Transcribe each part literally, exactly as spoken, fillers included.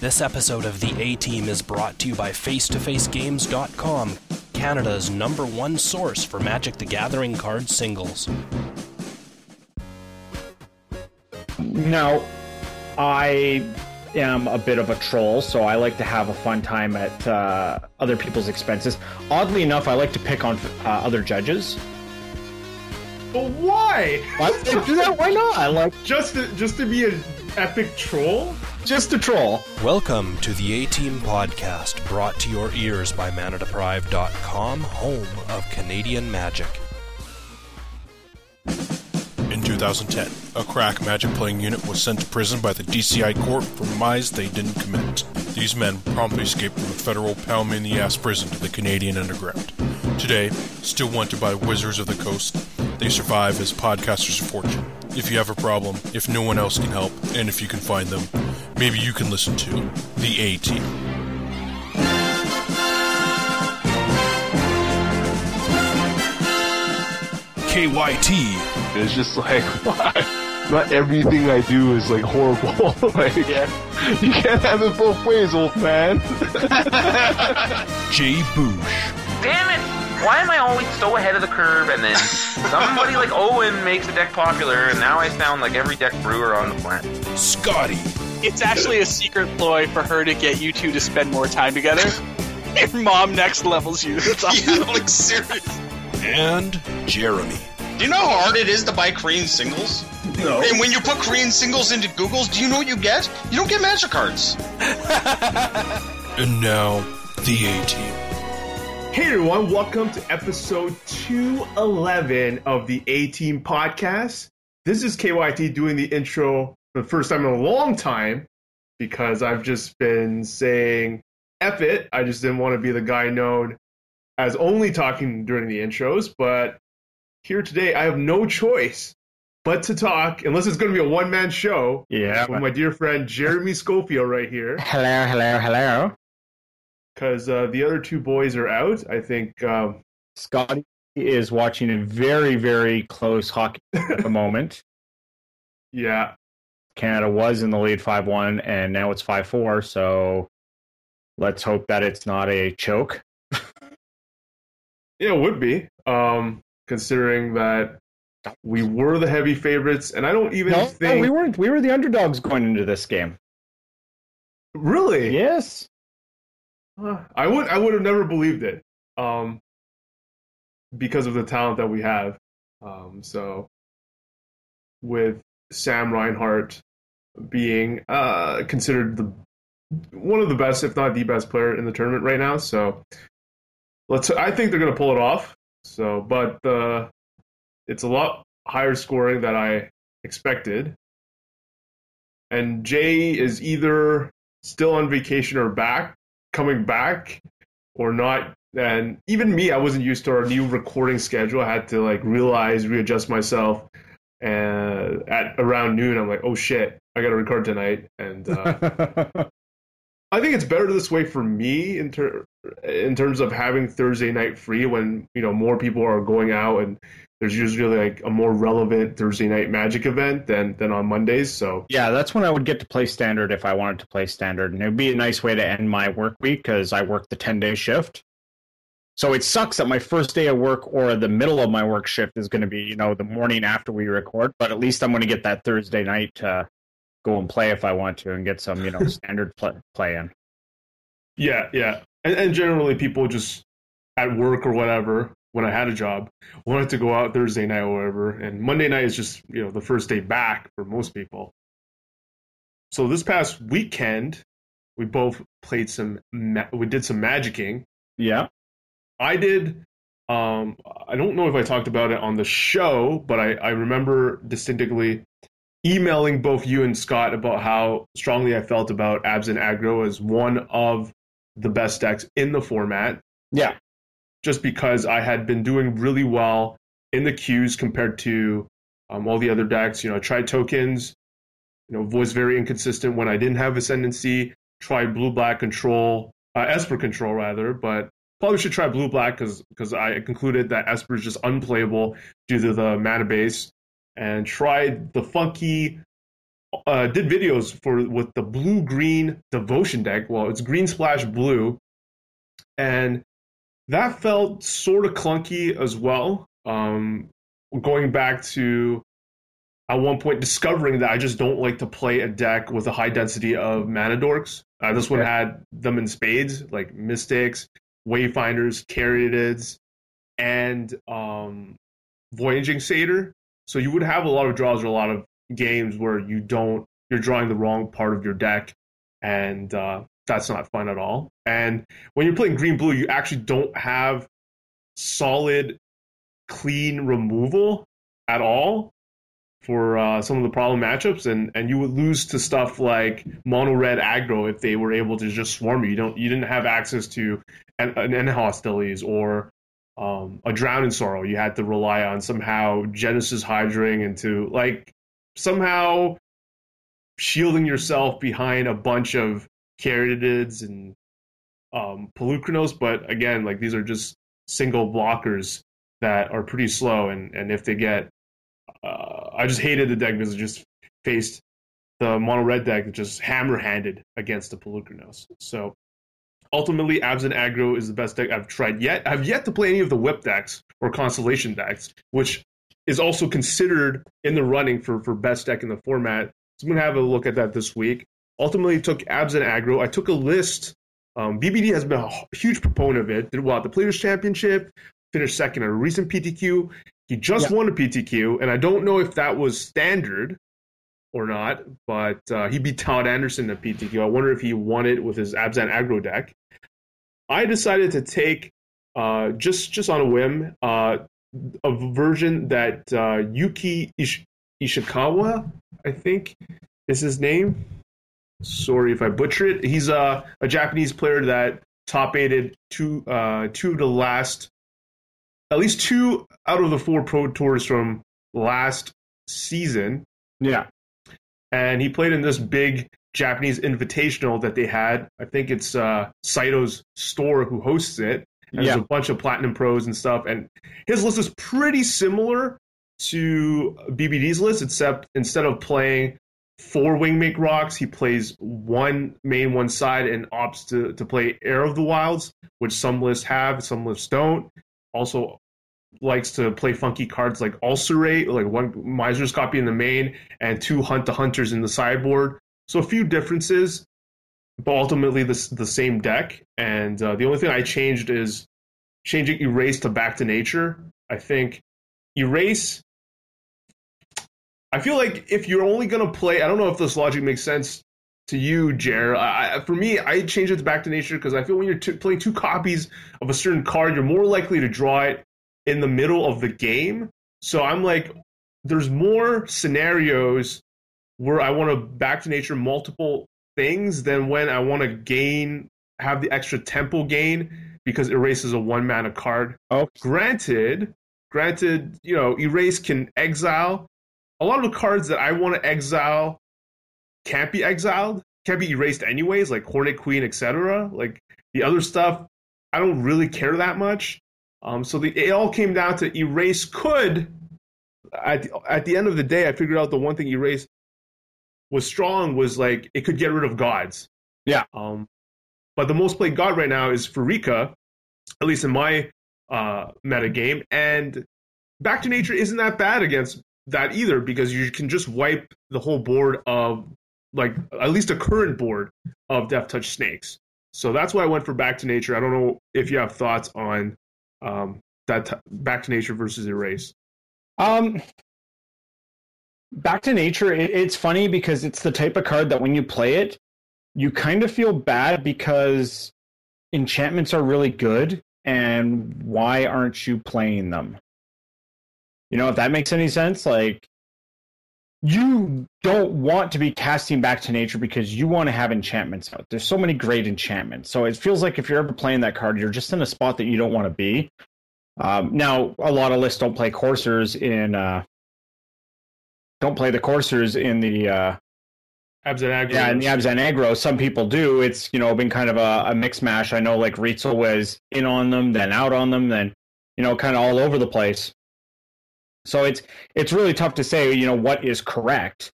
This episode of The A-Team is brought to you by face to face games dot com, Canada's number one source for Magic the Gathering card singles. Now, I am a bit of a troll, so I like to have a fun time at uh, other people's expenses. Oddly enough, I like to pick on uh, other judges. But why? Why would you do that? Why not? I like just to, just to be an epic troll. Just a troll. Welcome to the A-Team podcast, brought to your ears by mana deprived dot com, home of Canadian Magic. In two thousand ten, a crack Magic playing unit was sent to prison by the D C I court for crimes they didn't commit. These men promptly escaped from a federal pound-me-in-the-ass prison to the Canadian underground. Today, still wanted by Wizards of the Coast, they survive as podcasters of fortune. If you have a problem, if no one else can help, and if you can find them, maybe you can listen to The A-Team. K Y T. It's just like, why? Not everything I do is, like, horrible. Like, yeah. You can't have it both ways, old man. Jay Bush. Damn it! Why am I always so ahead of the curve, and then somebody like Owen makes a deck popular, and now I sound like every deck brewer on the planet. Scotty. It's actually a secret ploy for her to get you two to spend more time together. Your mom next levels you. You look serious. And Jeremy. Do you know how hard it is to buy Korean singles? No. And when you put Korean singles into Google's, do you know what you get? You don't get Magic cards. And now, the A-Team. Hey everyone, welcome to episode two eleven of the A-Team podcast. This is K Y T doing the intro for the first time in a long time because I've just been saying F it. I just didn't want to be the guy known as only talking during the intros, but here today I have no choice but to talk, unless it's going to be a one-man show, yeah, with my dear friend Jeremy Schofield right here. Hello, hello, hello. Because uh, the other two boys are out. I think um, Scotty is watching a very, very close hockey at the moment. Yeah. Canada was in the lead five one, and now it's five four, so let's hope that it's not a choke. Yeah, it would be, um, considering that we were the heavy favorites, and I don't even no, think... No, we weren't. We were the underdogs going into this game. Really? Yes. I would I would have never believed it, um, because of the talent that we have. Um, so, with Sam Reinhart being uh, considered the one of the best, if not the best player in the tournament right now, so let's. I think they're going to pull it off. So, but uh, it's a lot higher scoring than I expected. And Jay is either still on vacation or back. coming back or not, and even me, I wasn't used to our new recording schedule. I had to like realize, readjust myself, and at around noon I'm like, oh shit, I gotta record tonight. And uh, I think it's better this way for me in, ter- in terms of having Thursday night free when, you know, more people are going out and there's usually like a more relevant Thursday night Magic event than, than on Mondays. So yeah, that's when I would get to play Standard if I wanted to play Standard. And it would be a nice way to end my work week because I work the ten-day shift. So it sucks that my first day of work or the middle of my work shift is going to be, you know, the morning after we record. But at least I'm going to get that Thursday night to go and play if I want to and get some, you know, Standard play, play in. Yeah, yeah. And, and generally people just at work or whatever, when I had a job, wanted to go out Thursday night or whatever, and Monday night is just, you know, the first day back for most people. So this past weekend, we both played some, ma- we did some magicking. Yeah. I did, um, I don't know if I talked about it on the show, but I, I remember distinctly emailing both you and Scott about how strongly I felt about Abzan Aggro as one of the best decks in the format. Yeah. Just because I had been doing really well in the queues compared to um, all the other decks. You know, I tried tokens, you know, was very inconsistent when I didn't have Ascendancy, tried Blue Black Control, uh, Esper Control rather, but probably should try Blue Black because I concluded that Esper is just unplayable due to the mana base, and tried the funky uh, did videos for with the blue green devotion deck. Well, it's green splash blue, and that felt sort of clunky as well. Um, going back to at one point discovering that I just don't like to play a deck with a high density of mana dorks. Uh, this one had them in spades, like Mystics, Wayfinders, Caryatids, and um, Voyaging Satyr. So you would have a lot of draws or a lot of games where you don't, you're drawing the wrong part of your deck, and uh, that's not fun at all. And when you're playing green-blue, you actually don't have solid, clean removal at all for uh, some of the problem matchups, and, and you would lose to stuff like mono red aggro if they were able to just swarm you. You don't, you didn't have access to an, an End Hostilities or um, a Drown in Sorrow. You had to rely on somehow Genesis Hydraing into like somehow shielding yourself behind a bunch of Caryatids and um, Polukranos. But again, like these are just single blockers that are pretty slow, and, and if they get Uh, I just hated the deck because it just faced the mono red deck that just hammer handed against the Polukranos. So ultimately, Abzan Aggro is the best deck I've tried yet. I've yet to play any of the Whip decks or Constellation decks, which is also considered in the running for, for best deck in the format. So I'm going to have a look at that this week. Ultimately, took Abzan Aggro. I took a list. Um, B B D has been a huge proponent of it. Did well at the Players' Championship, finished second at a recent P T Q. He just yeah. won a P T Q, and I don't know if that was standard or not, but uh, he beat Todd Anderson at P T Q. I wonder if he won it with his Abzan Aggro deck. I decided to take, uh, just just on a whim, uh, a version that uh, Yuki Ish- Ishikawa, I think is his name. Sorry if I butcher it. He's uh, a Japanese player that top-aided two, uh, two of the last... at least two out of the four Pro Tours from last season. Yeah. And he played in this big Japanese invitational that they had. I think it's uh, Saito's store who hosts it. And yeah. There's a bunch of Platinum Pros and stuff. And his list is pretty similar to B B D's list, except instead of playing four Wingmate Rocs, he plays one main, one side, and opts to, to play Heir of the Wilds, which some lists have, some lists don't. Also likes to play funky cards like Ulcerate, like one Miser's Copy in the main, and two Hunt the Hunters in the sideboard. So a few differences, but ultimately this the same deck. And uh, the only thing I changed is changing Erase to Back to Nature. I think Erase... I feel like if you're only going to play... I don't know if this logic makes sense to you, Jer. I, for me, I change it to Back to Nature because I feel when you're t- playing two copies of a certain card, you're more likely to draw it in the middle of the game. So I'm like, there's more scenarios where I want to Back to Nature multiple things than when I want to gain, have the extra tempo gain because Erase is a one mana card. Oh. Granted, granted, you know, Erase can exile. A lot of the cards that I want to exile can't be exiled, can't be erased anyways, like Hornet Queen, et cetera. Like, the other stuff, I don't really care that much. Um, so the, it all came down to Erase could, at the, at the end of the day, I figured out the one thing Erase was strong was, like, it could get rid of gods. Yeah. Um, but the most played god right now is Pharika, at least in my uh, metagame, and Back to Nature isn't that bad against that either, because you can just wipe the whole board of like at least a current board of Death Touch Snakes. So that's why I went for Back to Nature. I don't know if you have thoughts on um, that t- Back to Nature versus Erase. Um, Back to Nature, it, it's funny because it's the type of card that when you play it, you kind of feel bad because enchantments are really good, and why aren't you playing them? You know, if that makes any sense, like, you don't want to be casting Back to Nature because you want to have enchantments out. There's so many great enchantments. So it feels like if you're ever playing that card, you're just in a spot that you don't want to be. Um, now, a lot of lists don't play coursers in... Uh, don't play the coursers in the... Uh, Abzan Aggro. Yeah, in the Abzan Aggro. Some people do. It's, you know, been kind of a, a mix mash. I know, like, Ritzel was in on them, then out on them, then, you know, kind of all over the place. So it's it's really tough to say, you know, what is correct.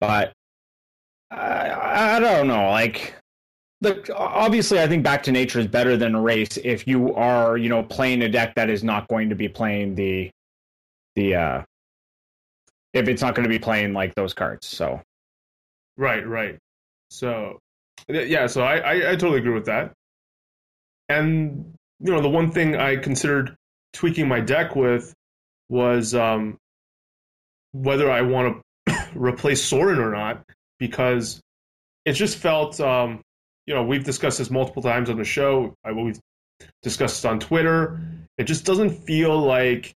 But I, I don't know. Like, look, obviously, I think Back to Nature is better than Erase if you are, you know, playing a deck that is not going to be playing the, the, uh, if it's not going to be playing like those cards. So, right, right. So, yeah. So I, I, I totally agree with that. And you know, the one thing I considered tweaking my deck with was um, whether I want to replace Sorin or not, because it just felt, um, you know, we've discussed this multiple times on the show. I, we've discussed this on Twitter. It just doesn't feel like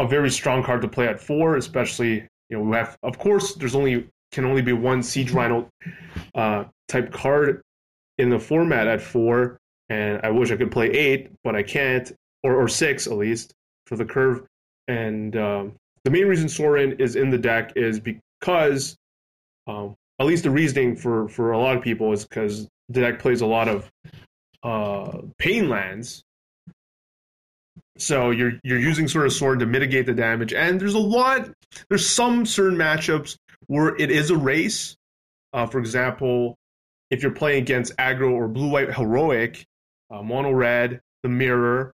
a very strong card to play at four, especially, you know, we have, of course, there's only, can only be one Siege Rhino uh, type card in the format at four, and I wish I could play eight, but I can't, or, or six at least, for the curve. And um, the main reason Sorin is in the deck is because, um, at least the reasoning for, for a lot of people is because the deck plays a lot of uh, pain lands. So you're you're using sort of Sorin to mitigate the damage, and there's a lot, there's some certain matchups where it is a race. Uh, for example, if you're playing against aggro or blue white heroic, uh, mono red, the mirror,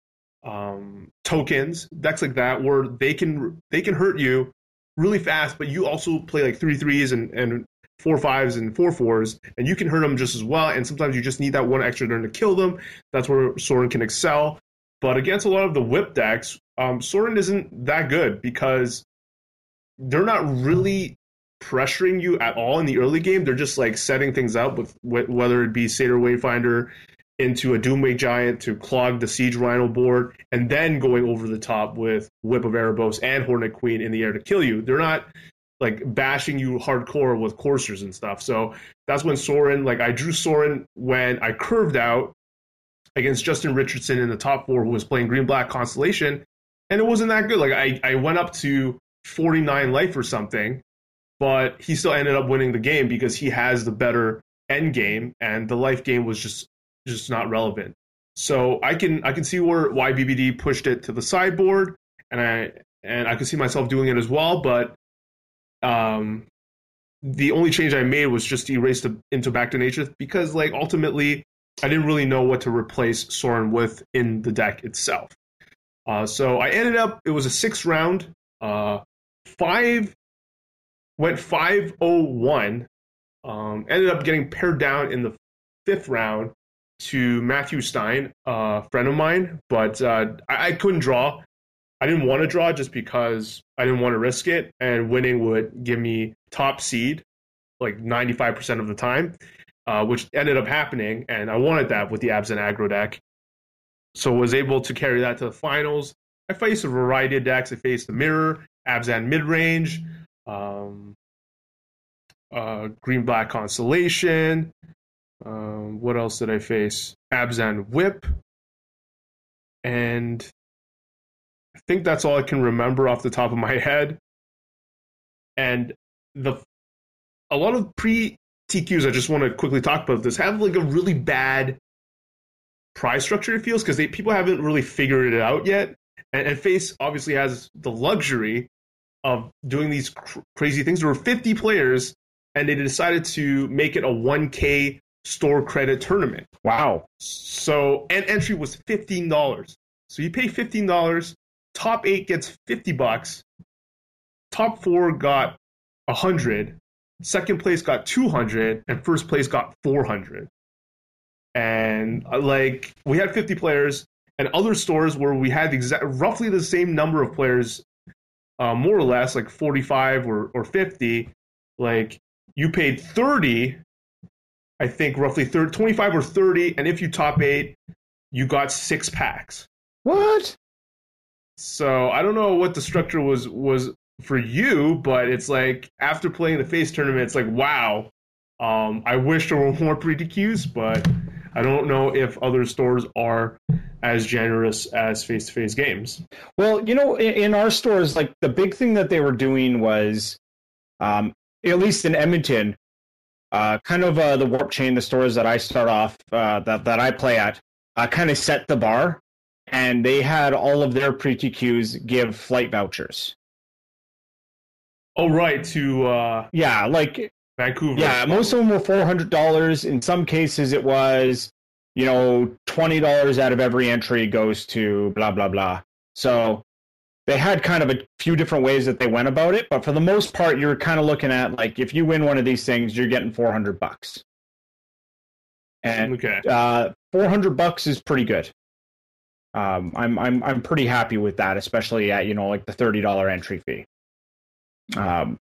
um, tokens, decks like that, where they can they can hurt you really fast, but you also play like three threes and and four fives and four fours, and you can hurt them just as well. And sometimes you just need that one extra turn to kill them. That's where Sorin can excel. But against a lot of the whip decks, um, Sorin isn't that good because they're not really pressuring you at all in the early game. They're just like setting things up with, with whether it be Satyr Wayfinder into a Doomwake Giant to clog the Siege Rhino board, and then going over the top with Whip of Erebos and Hornet Queen in the air to kill you. They're not like bashing you hardcore with coursers and stuff. So that's when Sorin, like I drew Sorin when I curved out against Justin Richardson in the top four, who was playing Green Black Constellation, and it wasn't that good. Like I, I went up to forty-nine life or something, but he still ended up winning the game because he has the better end game, and the life game was just just not relevant. So I can I can see where why B B D pushed it to the sideboard, and I and I could see myself doing it as well. But um, the only change I made was just to erase the into Back to Nature, because like ultimately, I didn't really know what to replace Sorin with in the deck itself. Uh, so I ended up, it was a sixth round. Uh, five, went five oh one. Um, ended up getting pared down in the fifth round to Matthew Stein, a friend of mine. But uh, I, I couldn't draw. I didn't want to draw just because I didn't want to risk it. And winning would give me top seed like ninety-five percent of the time. Uh, which ended up happening, and I wanted that with the Abzan Aggro deck. So was able to carry that to the finals. I faced a variety of decks. I faced the Mirror, Abzan Midrange, um, uh, Green Black Constellation. Um, what else did I face? Abzan Whip. And I think that's all I can remember off the top of my head. And the a lot of pre- T Qs, I just want to quickly talk about this, have like a really bad prize structure, it feels, because they people haven't really figured it out yet. And, and FaZe obviously has the luxury of doing these cr- crazy things. There were fifty players, and they decided to make it a one K store credit tournament. Wow. So, and entry was fifteen dollars. So you pay fifteen dollars, top eight gets fifty bucks, top four got one hundred. Second place got two hundred, and first place got four hundred. And, like, we had fifty players, and other stores where we had exa- roughly the same number of players, uh, more or less, like forty-five or, or fifty, like, you paid thirty, I think roughly thirty, twenty-five or thirty, and if you top eight, you got six packs. What? So, I don't know what the structure was was... for you, but it's like after playing the FaZe tournament, it's like wow. Um, I wish there were more pre-T Qs, but I don't know if other stores are as generous as face-to-face games. Well, you know, in, in our stores, like the big thing that they were doing was, um, at least in Edmonton, uh, kind of uh, the Warp Chain, the stores that I start off uh, that that I play at, uh, kind of set the bar, and they had all of their pre-T Qs give flight vouchers. Oh, right, to... Uh... Yeah, like, Vancouver. Yeah, most of them were four hundred dollars. In some cases, it was, you know, twenty dollars out of every entry goes to blah, blah, blah. So they had kind of a few different ways that they went about it. But for the most part, you're kind of looking at, like, if you win one of these things, you're getting four hundred bucks. And okay. uh, four hundred bucks is pretty good. Um, I'm I'm I'm pretty happy with that, especially at, you know, like the thirty dollar entry fee. Um,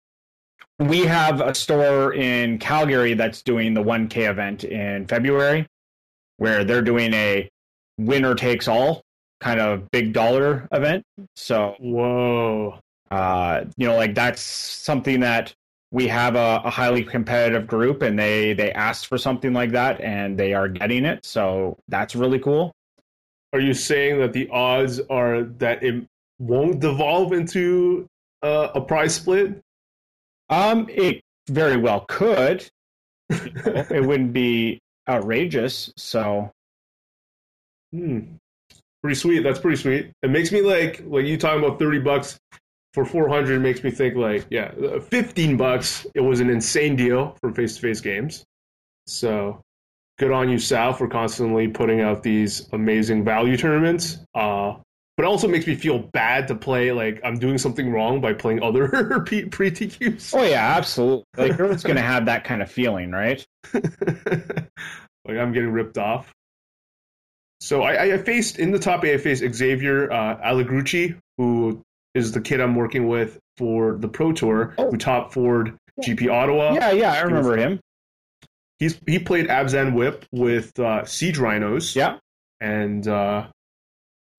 we have a store in Calgary that's doing the one K event in February, where they're doing a winner takes all kind of big dollar event. So whoa, uh, you know, like that's something that we have a, a highly competitive group, and they they asked for something like that, and they are getting it. So that's really cool. Are you saying that the odds are that it won't devolve into uh, a prize split? Um, it very well could. It wouldn't be outrageous. So, hmm. pretty sweet. That's pretty sweet. It makes me like like you talking about thirty bucks for four hundred makes me think like yeah, fifteen bucks. It was an insane deal for face to face games. So. Good on you, Sal, for constantly putting out these amazing value tournaments. Uh, but it also makes me feel bad to play, like, I'm doing something wrong by playing other pre-T Qs. Oh, yeah, absolutely. Like, everyone's going to have that kind of feeling, right? Like, I'm getting ripped off. So I, I faced, in the top eight, I faced Xavier uh, Allegrucci, who is the kid I'm working with for the Pro Tour, oh. who top forward G P Ottawa. Yeah, yeah, I remember was, him. He's, he played Abzan Whip with uh, Siege Rhinos. Yeah. And uh,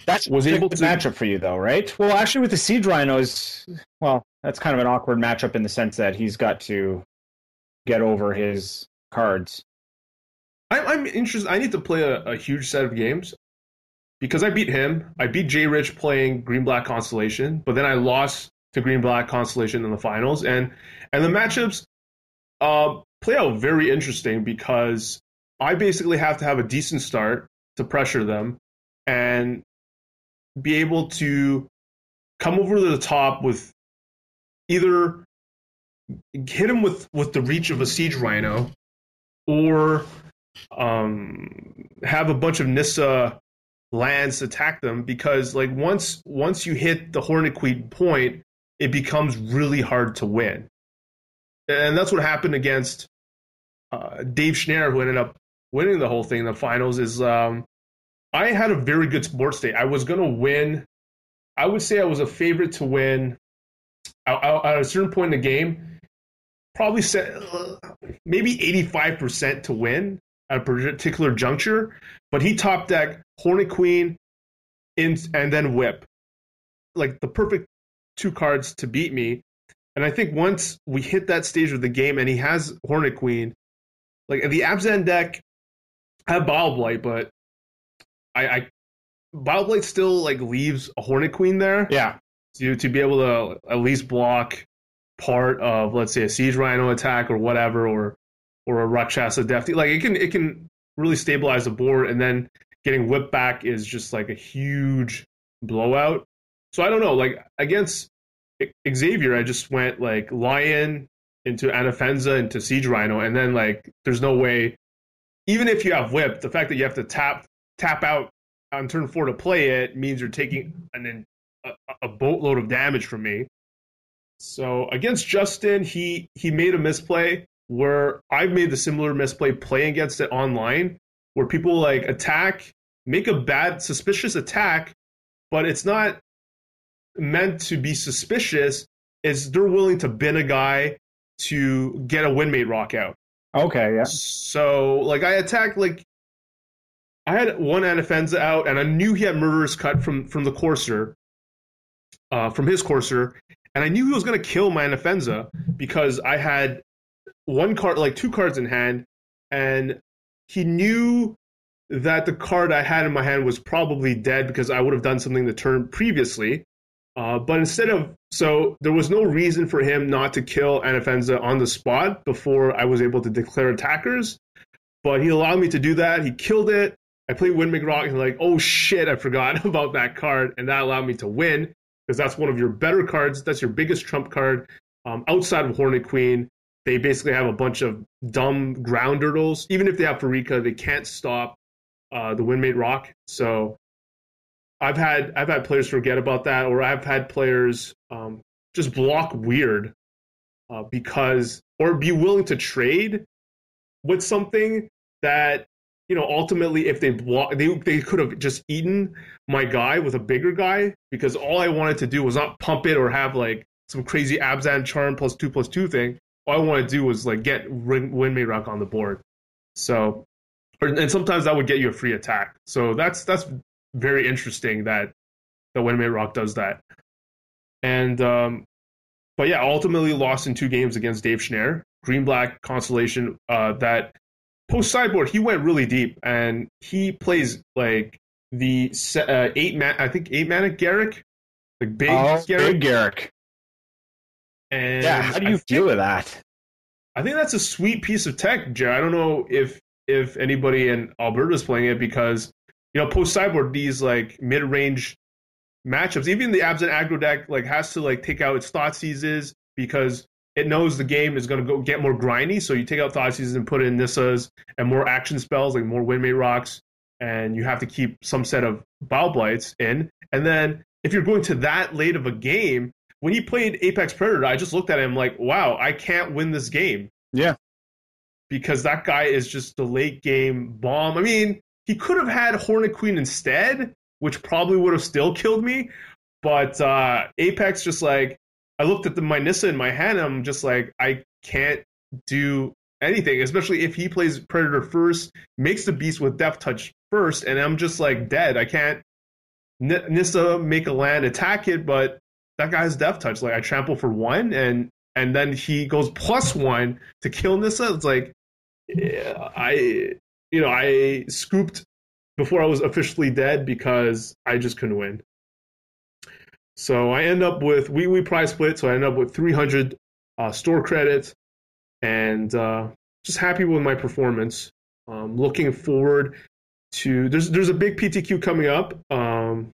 that was able to matchup for you, though, right? Well, actually, with the Siege Rhinos, well, that's kind of an awkward matchup in the sense that he's got to get over his cards. I, I'm interested. I need to play a, a huge set of games because I beat him. I beat Jay Rich playing Green Black Constellation, but then I lost to Green Black Constellation in the finals. And, and the matchups. Uh, play out very interesting because I basically have to have a decent start to pressure them and be able to come over to the top with either hit him with, with the reach of a Siege Rhino or um, have a bunch of Nissa lands attack them because like once once you hit the Hornet Queen point, it becomes really hard to win. And that's what happened against uh, Dave Schneer, who ended up winning the whole thing in the finals. Is um, I had a very good sports day. I was going to win. I would say I was a favorite to win I, I, at a certain point in the game, probably set, uh, maybe eighty-five percent to win at a particular juncture. But he top decked Hornet Queen in, and then Whip. Like the perfect two cards to beat me. And I think once we hit that stage of the game and he has Hornet Queen, like the Abzan deck have Bile Blight, but I, I Bile Blight still like leaves a Hornet Queen there. Yeah. To to be able to at least block part of, let's say, a Siege Rhino attack or whatever, or or a Rakshasa Defty. Like it can it can really stabilize the board, and then getting whipped back is just like a huge blowout. So I don't know, like against Xavier, I just went like Lion into Anafenza into Siege Rhino, and then like there's no way, even if you have Whip, the fact that you have to tap tap out on turn four to play it means you're taking an a, a boatload of damage from me. So against Justin, he he made a misplay where I've made the similar misplay playing against it online, where people like attack, make a bad suspicious attack, but it's not meant to be suspicious. Is they're willing to bin a guy to get a Wingmate Roc out. Okay, yeah. So, like, I attacked, like, I had one Anafenza out, and I knew he had Murderous Cut from, from the Courser, uh, from his Courser, and I knew he was going to kill my Anafenza because I had one card, like, two cards in hand, and he knew that the card I had in my hand was probably dead because I would have done something the turn previously. Uh, but instead of, so there was no reason for him not to kill Anafenza on the spot before I was able to declare attackers. But he allowed me to do that. He killed it. I played Wingmate Roc and like, oh shit, I forgot about that card. And that allowed me to win because that's one of your better cards. That's your biggest trump card um, outside of Hornet Queen. They basically have a bunch of dumb ground turtles. Even if they have Pharika, they can't stop uh, the Wingmate Roc. So I've had I've had players forget about that, or I've had players um, just block weird uh, because, or be willing to trade with something that, you know, ultimately if they block, they they could have just eaten my guy with a bigger guy, because all I wanted to do was not pump it or have like some crazy Abzan charm plus two plus two thing. All I wanted to do was like get Wingmate Roc on the board. So, or, and sometimes that would get you a free attack. So that's that's very interesting that the Wingmate Roc does that. And um, but yeah, ultimately lost in two games against Dave Schneer, Green Black Constellation. Uh, that post sideboard, he went really deep, and he plays like the uh, eight man, I think eight mana Garrick, like big oh, Garrick. Big Garrick. And yeah, how do you think, deal with that? I think that's a sweet piece of tech, Jer. I don't know if if anybody in Alberta's playing it, because, you know, post sideboard, these like mid range matchups, even the Abzan Aggro deck like has to like take out its Thought Seizes because it knows the game is going to go get more grindy. So you take out Thought Seizes and put in Nissas and more action spells like more Wingmate Rocks, and you have to keep some set of Bow Blights in. And then if you're going to that late of a game. When he played Apex Predator, I just looked at him like, wow, I can't win this game. Yeah. Because that guy is just the late game bomb. I mean, he could have had Hornet Queen instead, which probably would have still killed me. But uh, Apex just like, I looked at the Nissa in my hand, and I'm just like, I can't do anything. Especially if he plays Predator first, makes the beast with Death Touch first, and I'm just like dead. I can't N- Nissa make a land, attack it, but that guy's Death Touch, like I trample for one, and and then he goes plus one to kill Nissa. It's like, yeah, I, you know, I scooped before I was officially dead because I just couldn't win. So I end up with we we prize split, so I end up with three hundred uh, store credits, and uh, just happy with my performance. Um, looking forward to there's there's a big P T Q coming up. Um,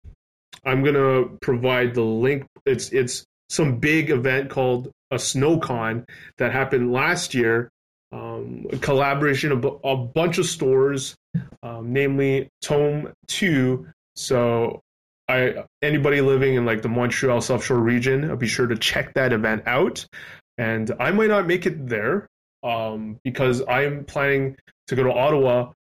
I'm gonna provide the link. It's it's some big event called a SnowCon that happened last year. Um, a collaboration of a bunch of stores, um, namely Tome Two. So, I anybody living in like the Montreal South Shore region, I'll be sure to check that event out. And I might not make it there um, because I'm planning to go to Ottawa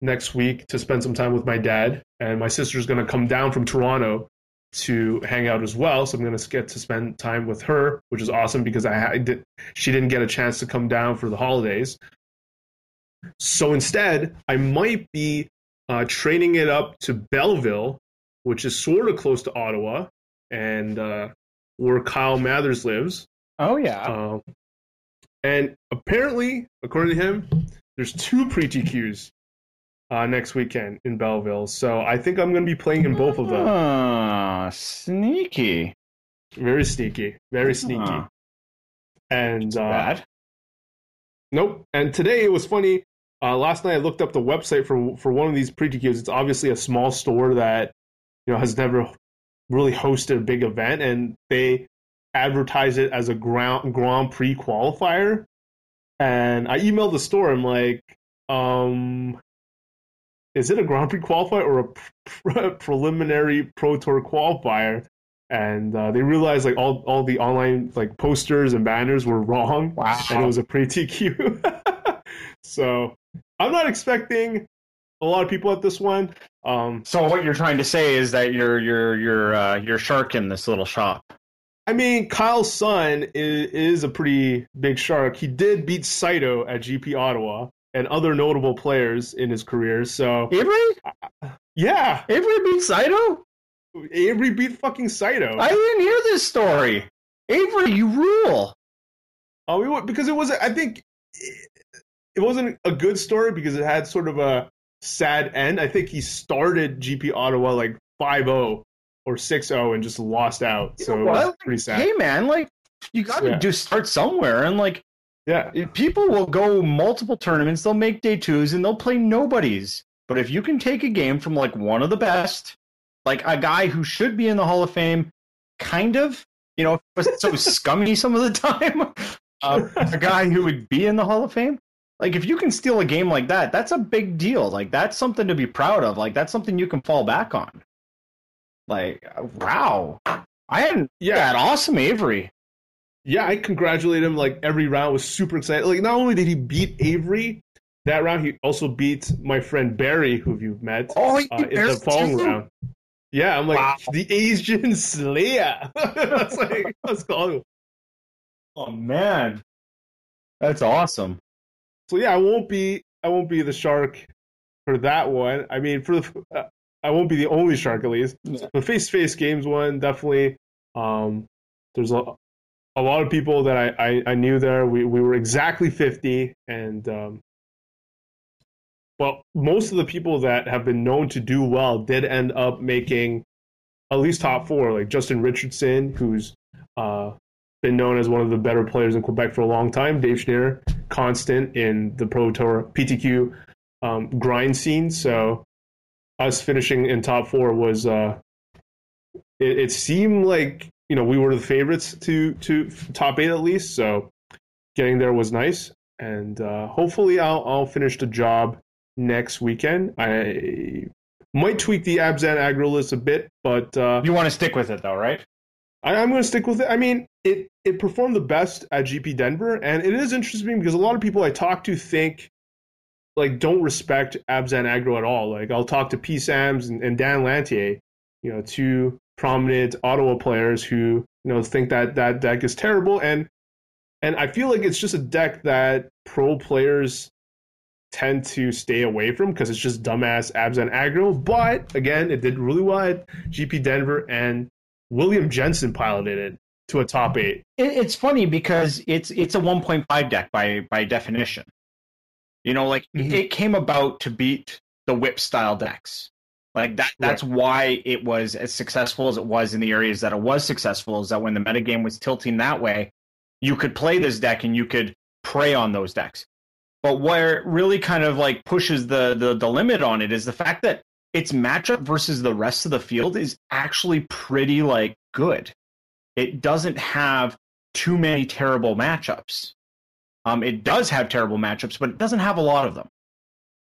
next week to spend some time with my dad, and my sister's going to come down from Toronto to hang out as well, so I'm going to get to spend time with her, which is awesome because I, I did, she didn't get a chance to come down for the holidays. So instead, I might be uh, training it up to Belleville, which is sort of close to Ottawa, and uh, where Kyle Mathers lives. Oh, yeah. Uh, and apparently, according to him, there's two pre-T Qs Uh, next weekend in Belleville, so I think I'm going to be playing in both of them. Ah, sneaky, very sneaky, very sneaky. Ah. And uh, bad. Nope. And today it was funny. Uh, last night I looked up the website for for one of these pre-T Qs. It's obviously a small store that, you know, has never really hosted a big event, and they advertise it as a Grand Grand Prix qualifier. And I emailed the store. I'm like, um. is it a Grand Prix qualifier or a pre- preliminary Pro Tour qualifier? And uh, they realized like all, all the online like posters and banners were wrong. Wow. And it was a pre-T Q. So I'm not expecting a lot of people at this one. Um, so what you're trying to say is that you're you're you're uh, you're sharking this little shop. I mean, Kyle's son is, is a pretty big shark. He did beat Saito at G P Ottawa and other notable players in his career, so... Avery? Yeah. Avery beat Saito? Avery beat fucking Saito. I didn't hear this story. Avery, you rule. Oh, we went, because it wasn't... I think it wasn't a good story because it had sort of a sad end. I think he started G P Ottawa like five oh or six oh and just lost out, you so it was pretty sad. Hey, man, like, you gotta yeah. just start somewhere, and like, yeah, people will go multiple tournaments, they'll make day twos, and they'll play nobodies. But if you can take a game from, like, one of the best, like a guy who should be in the Hall of Fame, kind of, you know, but so scummy some of the time, uh, a guy who would be in the Hall of Fame. Like, if you can steal a game like that, that's a big deal. Like, that's something to be proud of. Like, that's something you can fall back on. Like, wow. I hadn't... Yeah, that awesome Avery. Yeah, I congratulate him, like, every round. I was super excited. Like, not only did he beat Avery that round, he also beat my friend Barry, who you've met, oh, he uh, in the following round. Yeah, I'm like, wow. The Asian Slayer. That's like, let's call him. Oh, man. That's awesome. So yeah, I won't be I won't be the shark for that one. I mean, for the uh, I won't be the only shark at least. Yeah. But face-to-face games one definitely. Um, there's a a lot of people that I, I, I knew there. We we were exactly fifty, and um, well, most of the people that have been known to do well did end up making at least top four. Like Justin Richardson, who's uh, been known as one of the better players in Quebec for a long time. Dave Schneer, constant in the Pro Tour P T Q um, grind scene. So us finishing in top four was, uh, it, it seemed like, you know, we were the favorites to, to top eight at least. So getting there was nice. And uh, hopefully I'll, I'll finish the job next weekend. I might tweak the Abzan Aggro list a bit, but... Uh, you want to stick with it though, right? I, I'm going to stick with it. I mean, it, it performed the best at G P Denver, and it is interesting because a lot of people I talk to think, like, don't respect Abzan Aggro at all. Like, I'll talk to P. Sams and, and Dan Lantier, you know, two prominent Ottawa players who, you know, think that that deck is terrible, and and I feel like it's just a deck that pro players tend to stay away from because it's just dumbass Abzan Aggro. But again, it did really well at G P Denver, and William Jensen piloted it to a top eight. It's funny because it's it's a one point five deck by by definition. You know, like, mm-hmm. It came about to beat the whip style decks. Like that that's right. Why it was as successful as it was in the areas that it was successful, is that when the metagame was tilting that way, you could play this deck and you could prey on those decks. But where it really kind of like pushes the the, the limit on it is the fact that its matchup versus the rest of the field is actually pretty, like, good. It doesn't have too many terrible matchups. Um, it does have terrible matchups, but it doesn't have a lot of them.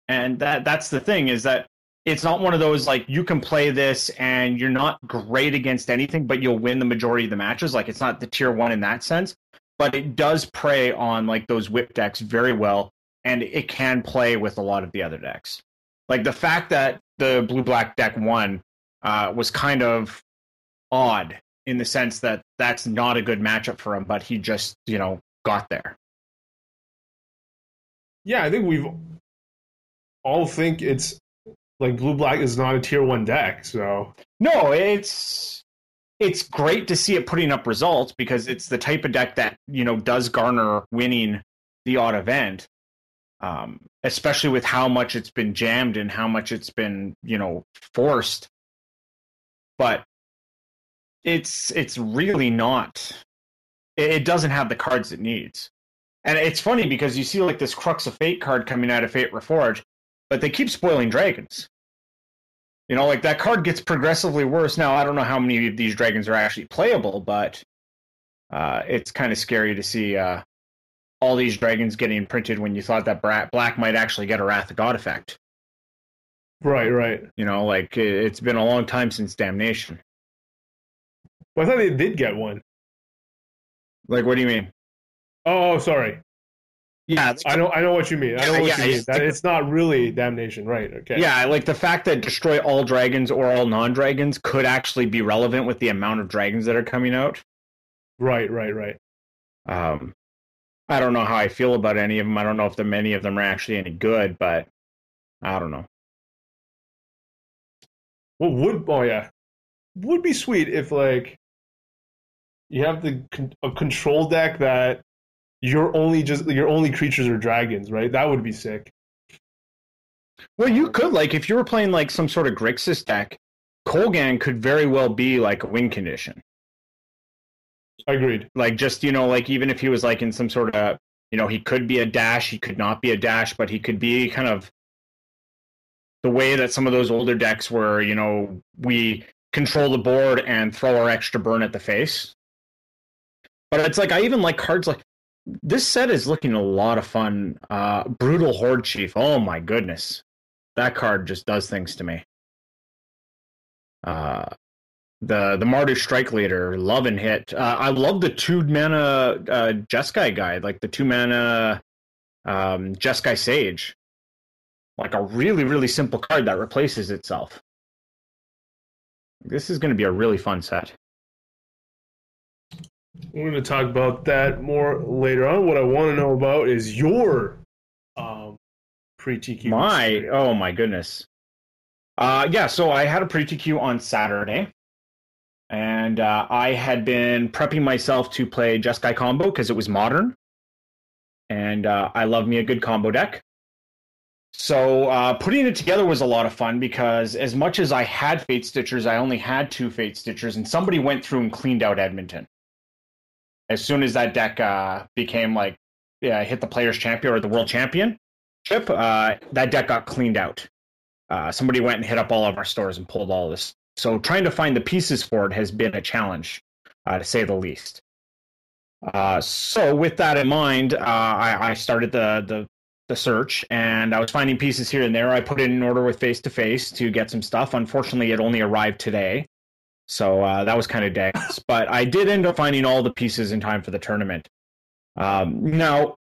And that that's the thing, is that it's not one of those, like, you can play this and you're not great against anything, but you'll win the majority of the matches. Like, it's not the tier one in that sense, but it does prey on, like, those whip decks very well, and it can play with a lot of the other decks. Like, the fact that the blue-black deck won uh, was kind of odd in the sense that that's not a good matchup for him, but he just, you know, got there. Yeah, I think we've all think it's, like, blue-black is not a tier one deck, so... No, it's it's great to see it putting up results because it's the type of deck that, you know, does garner winning the odd event. Um, especially with how much it's been jammed and how much it's been, you know, forced. But it's it's really not. It, it doesn't have the cards it needs. And it's funny because you see, like, this Crux of Fate card coming out of Fate Reforged, but they keep spoiling dragons. You know, like, that card gets progressively worse. Now, I don't know how many of these dragons are actually playable, but uh, it's kind of scary to see... Uh, all these dragons getting printed when you thought that black might actually get a Wrath of God effect. Right, right. You know, like, it's been a long time since Damnation. Well, I thought they did get one. Like, what do you mean? Oh, sorry. Yeah. I know I know what you mean. I know what yeah, you mean. It's, that, it's not really Damnation, right? Okay. Yeah, like, the fact that destroy all dragons or all non-dragons could actually be relevant with the amount of dragons that are coming out. Right, right, right. Um... I don't know how I feel about any of them. I don't know if there many of them are actually any good, but I don't know. What would oh yeah, would be sweet if, like, you have the a control deck that your only just your only creatures are dragons, right? That would be sick. Well, you could, like, if you were playing, like, some sort of Grixis deck, Kolgan could very well be like a win condition. Agreed. Like, just, you know, like, even if he was, like, in some sort of, you know, he could be a dash, he could not be a dash, but he could be kind of the way that some of those older decks were, you know, we control the board and throw our extra burn at the face. But it's like, I even like cards like This set is looking a lot of fun. Uh, Brutal Horde Chief. Oh my goodness. That card just does things to me. Uh, the the Mardu Strike Leader, love and hit. Uh, I love the two mana uh, Jeskai guy, like the two mana um, Jeskai Sage. Like a really, really simple card that replaces itself. This is going to be a really fun set. We're going to talk about that more later on. What I want to know about is your um, pre-T Q. My, history. Oh my goodness. Uh, yeah, so I had a pre-T Q on Saturday. And uh, I had been prepping myself to play Jeskai Combo because it was modern. And uh, I love me a good combo deck. So uh, putting it together was a lot of fun because as much as I had Fate Stitchers, I only had two Fate Stitchers. And somebody went through and cleaned out Edmonton. As soon as that deck uh, became like, yeah, hit the Players Champion or the World Championship, uh, that deck got cleaned out. Uh, somebody went and hit up all of our stores and pulled all of this. So trying to find the pieces for it has been a challenge, uh, to say the least. Uh, so with that in mind, uh, I, I started the, the the search, and I was finding pieces here and there. I put it in order with Face to Face to get some stuff. Unfortunately, it only arrived today. So uh, that was kind of dense, but I did end up finding all the pieces in time for the tournament. Um, now,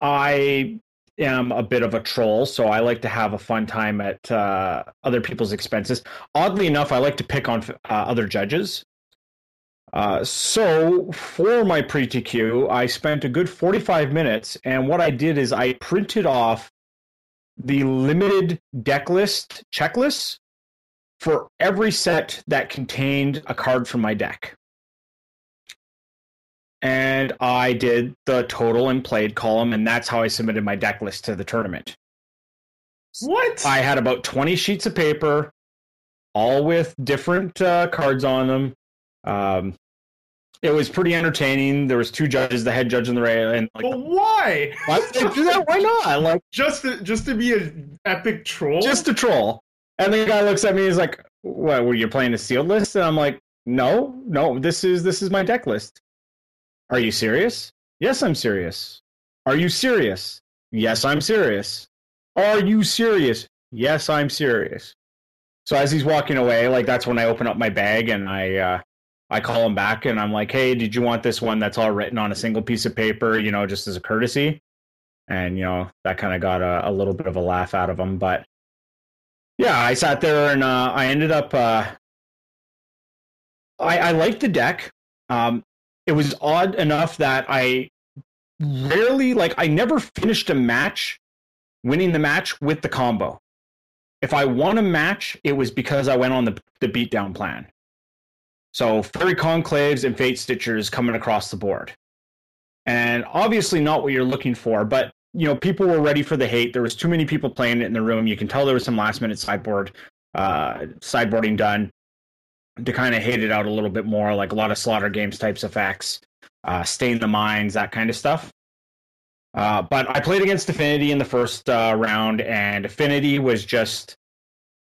I am a bit of a troll, so I like to have a fun time at uh, other people's expenses. Oddly enough, I like to pick on uh, other judges. Uh, so for my pre-T Q, I spent a good forty-five minutes, and what I did is I printed off the limited deck list checklists for every set that contained a card from my deck. And I did the total and played column, and that's how I submitted my deck list to the tournament. What? I had about twenty sheets of paper, all with different uh, cards on them. Um, it was pretty entertaining. There was two judges, the head judge and the rail. And like, but why? Why do that? Why not? Like just to, just to be an epic troll? Just a troll. And the guy looks at me, he's like, what, were you playing a sealed list? And I'm like, no, no, this is this is my deck list. Are you serious? Yes, I'm serious. Are you serious? Yes, I'm serious. Are you serious? Yes, I'm serious. So as he's walking away, like, that's when I open up my bag and I uh, I call him back and I'm like, hey, did you want this one that's all written on a single piece of paper, you know, just as a courtesy? And, you know, that kind of got a, a little bit of a laugh out of him, but yeah, I sat there and uh, I ended up, uh, I, I liked the deck. Um, it was odd enough that I rarely, like, I never finished a match winning the match with the combo. If I won a match, it was because I went on the, the beatdown plan. So Fairy Conclaves and Fate Stitchers coming across the board. And obviously not what you're looking for, but you know, people were ready for the hate. There was too many people playing it in the room. You can tell there was some last-minute sideboard, uh, sideboarding done to kind of hate it out a little bit more, like a lot of Slaughter Games types effects, uh, Stain the Mines, that kind of stuff. Uh, but I played against Affinity in the first uh, round, and Affinity was just...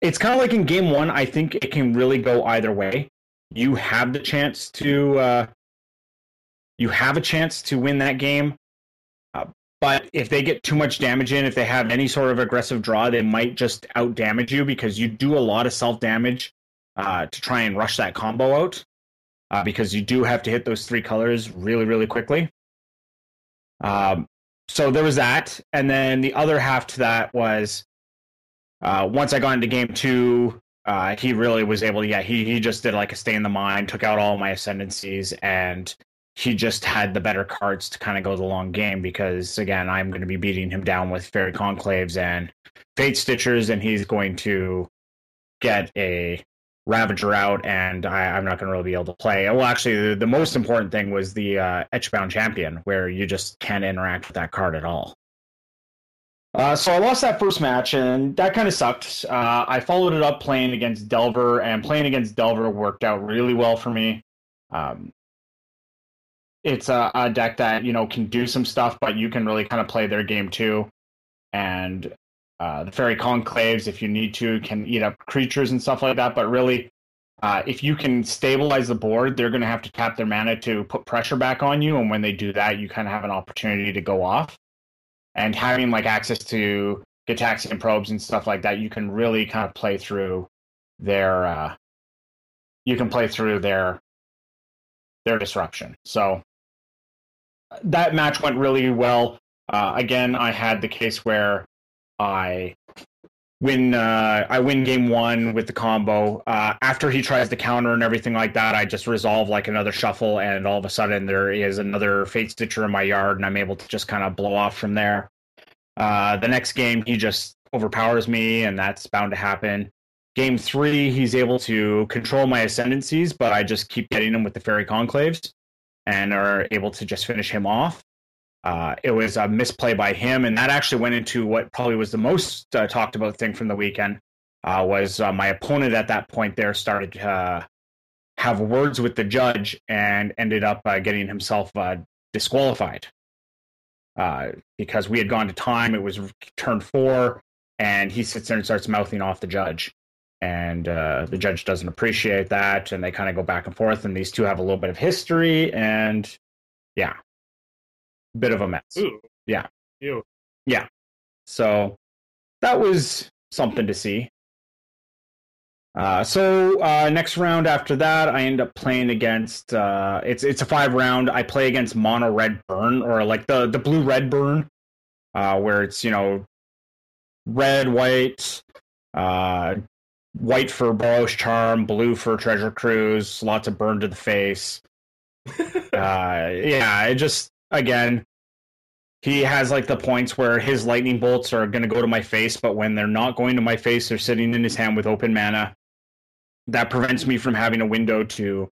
It's kind of like in Game one, I think it can really go either way. You have the chance to... Uh, you have a chance to win that game. But if they get too much damage in, if they have any sort of aggressive draw, they might just out-damage you because you do a lot of self-damage uh, to try and rush that combo out uh, because you do have to hit those three colors really, really quickly. Um, so there was that. And then the other half to that was uh, once I got into game two, uh, he really was able to, yeah, he, he just did like a stay in the mind, took out all my ascendancies, and... he just had the better cards to kind of go the long game because, again, I'm going to be beating him down with Fairy Conclaves and Fate Stitchers, and he's going to get a Ravager out, and I, I'm not going to really be able to play. Well, actually, the, the most important thing was the uh, Etchbound Champion, where you just can't interact with that card at all. Uh, so I lost that first match, and that kind of sucked. Uh, I followed it up playing against Delver, and playing against Delver worked out really well for me. Um, It's a, a deck that, you know, can do some stuff, but you can really kind of play their game too. And uh, the Fairy Conclaves, if you need to, can eat up creatures and stuff like that. But really, Uh, if you can stabilize the board, they're going to have to tap their mana to put pressure back on you, and when they do that, you kind of have an opportunity to go off. And having like access to Gitaxian probes and stuff like that, you can really kind of play through their. Uh, you can play through their their disruption. So that match went really well. Uh, again, I had the case where I. When uh, I win game one with the combo, uh, after he tries to counter and everything like that, I just resolve like another shuffle, and all of a sudden there is another Fate Stitcher in my yard, and I'm able to just kind of blow off from there. Uh, the next game, he just overpowers me, and that's bound to happen. Game three, he's able to control my ascendancies, but I just keep getting him with the Fairy Conclaves and are able to just finish him off. Uh, it was a misplay by him, and that actually went into what probably was the most uh, talked about thing from the weekend, uh, was uh, my opponent at that point there started to uh, have words with the judge and ended up uh, getting himself uh, disqualified. Uh, because we had gone to time, it was turn four, and he sits there and starts mouthing off the judge. And uh, the judge doesn't appreciate that, and they kind of go back and forth, and these two have a little bit of history, and yeah. Bit of a mess. Ooh. Yeah. Ew. Yeah. So that was something to see. Uh, so uh, next round after that, I end up playing against. Uh, it's it's a five round. I play against mono red burn, or like the the blue red burn, uh, where it's, you know, red white, uh, white for Boros Charm, blue for Treasure Cruise, lots of burn to the face. uh, yeah, it just. Again, he has like the points where his lightning bolts are going to go to my face, but when they're not going to my face, they're sitting in his hand with open mana. That prevents me from having a window to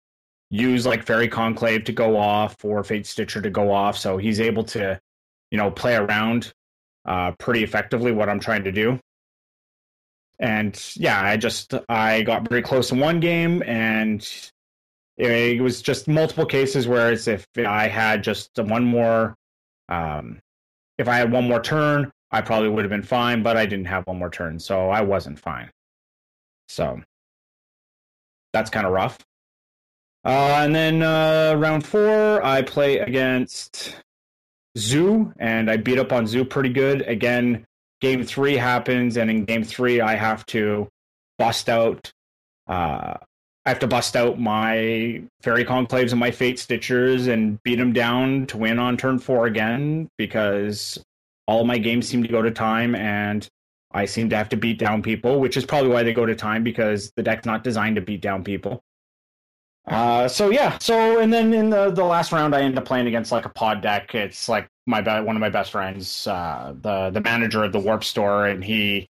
use like Fairy Conclave to go off or Fate Stitcher to go off. So he's able to, you know, play around uh, pretty effectively what I'm trying to do. And yeah, I just I got very close in one game, and it was just multiple cases where it's if I had just one more, um, if I had one more turn, I probably would have been fine, but I didn't have one more turn, so I wasn't fine. So that's kind of rough. Uh, and then uh, round four, I play against Zoo, and I beat up on Zoo pretty good. Again, game three happens, and in game three, I have to bust out... Uh, I have to bust out my Fairy Conclaves and my Fate Stitchers and beat him down to win on turn four again, because all my games seem to go to time and I seem to have to beat down people, which is probably why they go to time, because the deck's not designed to beat down people. Uh, so yeah, so and then in the, the last round, I end up playing against like a pod deck. It's like my one of my best friends, uh, the the manager of the Warp Store, and he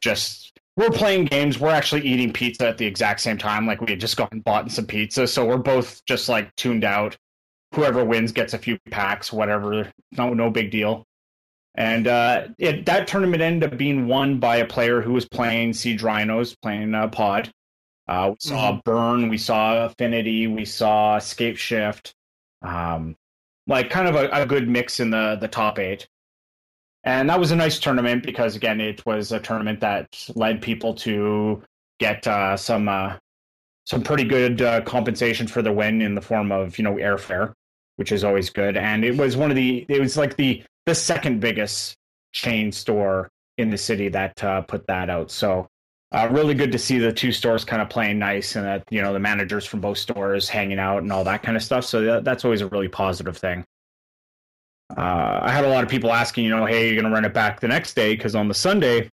just... We're playing games. We're actually eating pizza at the exact same time. Like, we had just gone and bought some pizza, so we're both just like tuned out. Whoever wins gets a few packs, whatever. No, no big deal. And uh, it, that tournament ended up being won by a player who was playing Siege Rhinos, playing uh, Pod. Uh, we saw mm-hmm. Burn. We saw Affinity. We saw Escape Shift. Um, like, kind of a, a good mix in the the top eight. And that was a nice tournament because, again, it was a tournament that led people to get uh, some uh, some pretty good uh, compensation for their win in the form of, you know, airfare, which is always good. And it was one of the it was like the the second biggest chain store in the city that uh, put that out. So uh, really good to see the two stores kind of playing nice, and that, you know, the managers from both stores hanging out and all that kind of stuff. So that, that's always a really positive thing. Uh, I had a lot of people asking, you know, hey, you're going to run it back the next day, because on the Sunday,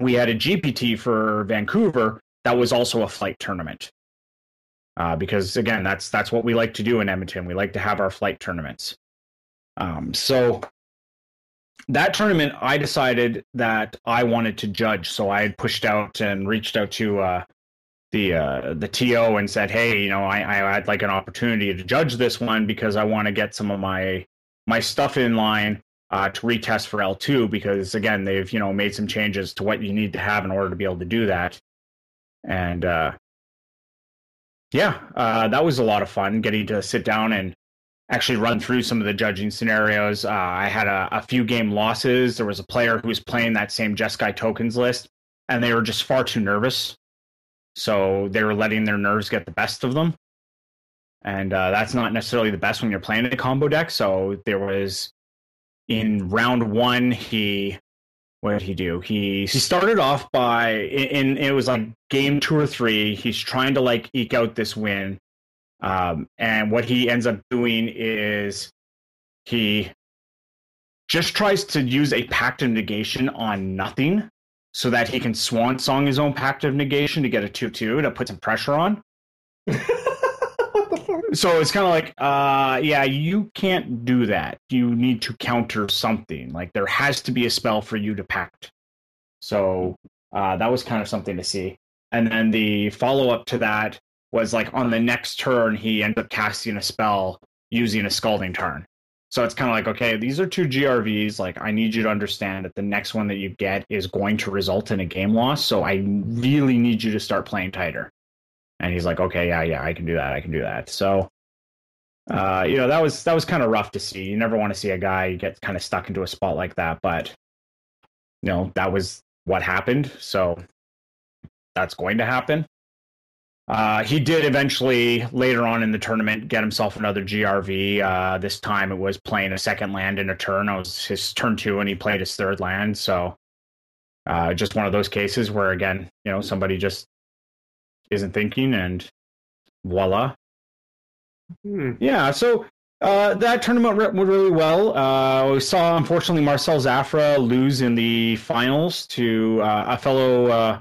we had a G P T for Vancouver that was also a flight tournament. Uh, because, again, that's that's what we like to do in Edmonton. We like to have our flight tournaments. Um, so that tournament, I decided that I wanted to judge. So I had pushed out and reached out to uh, the uh, the T O and said, hey, you know, I, I'd like an opportunity to judge this one because I want to get some of my... my stuff in line uh, to retest for L two, because, again, they've, you know, made some changes to what you need to have in order to be able to do that. And uh, yeah, uh, that was a lot of fun, getting to sit down and actually run through some of the judging scenarios. Uh, I had a, a few game losses. There was a player who was playing that same Jeskai Tokens list, and they were just far too nervous. So they were letting their nerves get the best of them. And uh, that's not necessarily the best when you're playing a combo deck. So there was, in round one, he, what did he do? He, he started off by, in, in it was like game two or three, he's trying to like eke out this win. Um, and what he ends up doing is he just tries to use a Pact of Negation on nothing so that he can swan song his own Pact of Negation to get a two two to put some pressure on. So it's kind of like, uh, yeah, you can't do that. You need to counter something. Like, there has to be a spell for you to pact. So uh, that was kind of something to see. And then the follow-up to that was, like, on the next turn, he ends up casting a spell using a Scalding Tarn. So it's kind of like, okay, these are two G R Vs. Like, I need you to understand that the next one that you get is going to result in a game loss. So I really need you to start playing tighter. And he's like, okay, yeah, yeah, I can do that. I can do that. So, uh, you know, that was that was kind of rough to see. You never want to see a guy get kind of stuck into a spot like that. But, you know, that was what happened. So that's going to happen. Uh, he did eventually, later on in the tournament, get himself another G R V. Uh, this time it was playing a second land in a turn. It was his turn two, and he played his third land. So uh, just one of those cases where, again, you know, somebody just isn't thinking, and voila. Hmm. Yeah, so uh, that tournament went really well. Uh, we saw, unfortunately, Marcel Zafra lose in the finals to uh, a fellow, uh,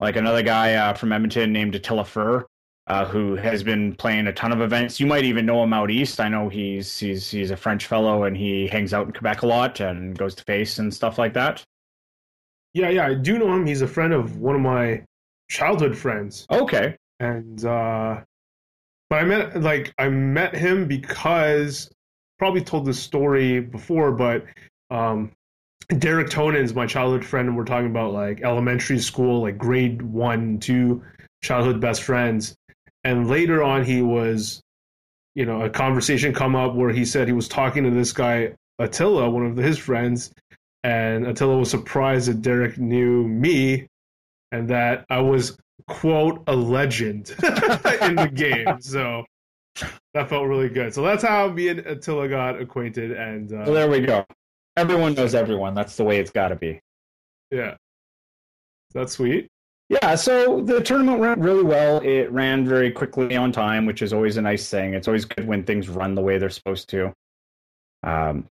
like another guy uh, from Edmonton named Attila Fur, uh, who has been playing a ton of events. You might even know him out east. I know he's he's he's a French fellow, and he hangs out in Quebec a lot and goes to Face and stuff like that. Yeah, yeah, I do know him. He's a friend of one of my childhood friends. Okay. And uh but I met like I met him because, probably told this story before, but um Derek Tonin's my childhood friend, and we're talking about like elementary school, like grade one, two childhood best friends. And later on he was, you know, a conversation come up where he said he was talking to this guy, Attila, one of his friends, and Attila was surprised that Derek knew me, and that I was, quote, a legend in the game. So that felt really good. So that's how me and Attila got acquainted. And uh, well, there we go. Everyone knows everyone. That's the way it's got to be. Yeah. That's sweet. Yeah, so the tournament ran really well. It ran very quickly on time, which is always a nice thing. It's always good when things run the way they're supposed to. Um,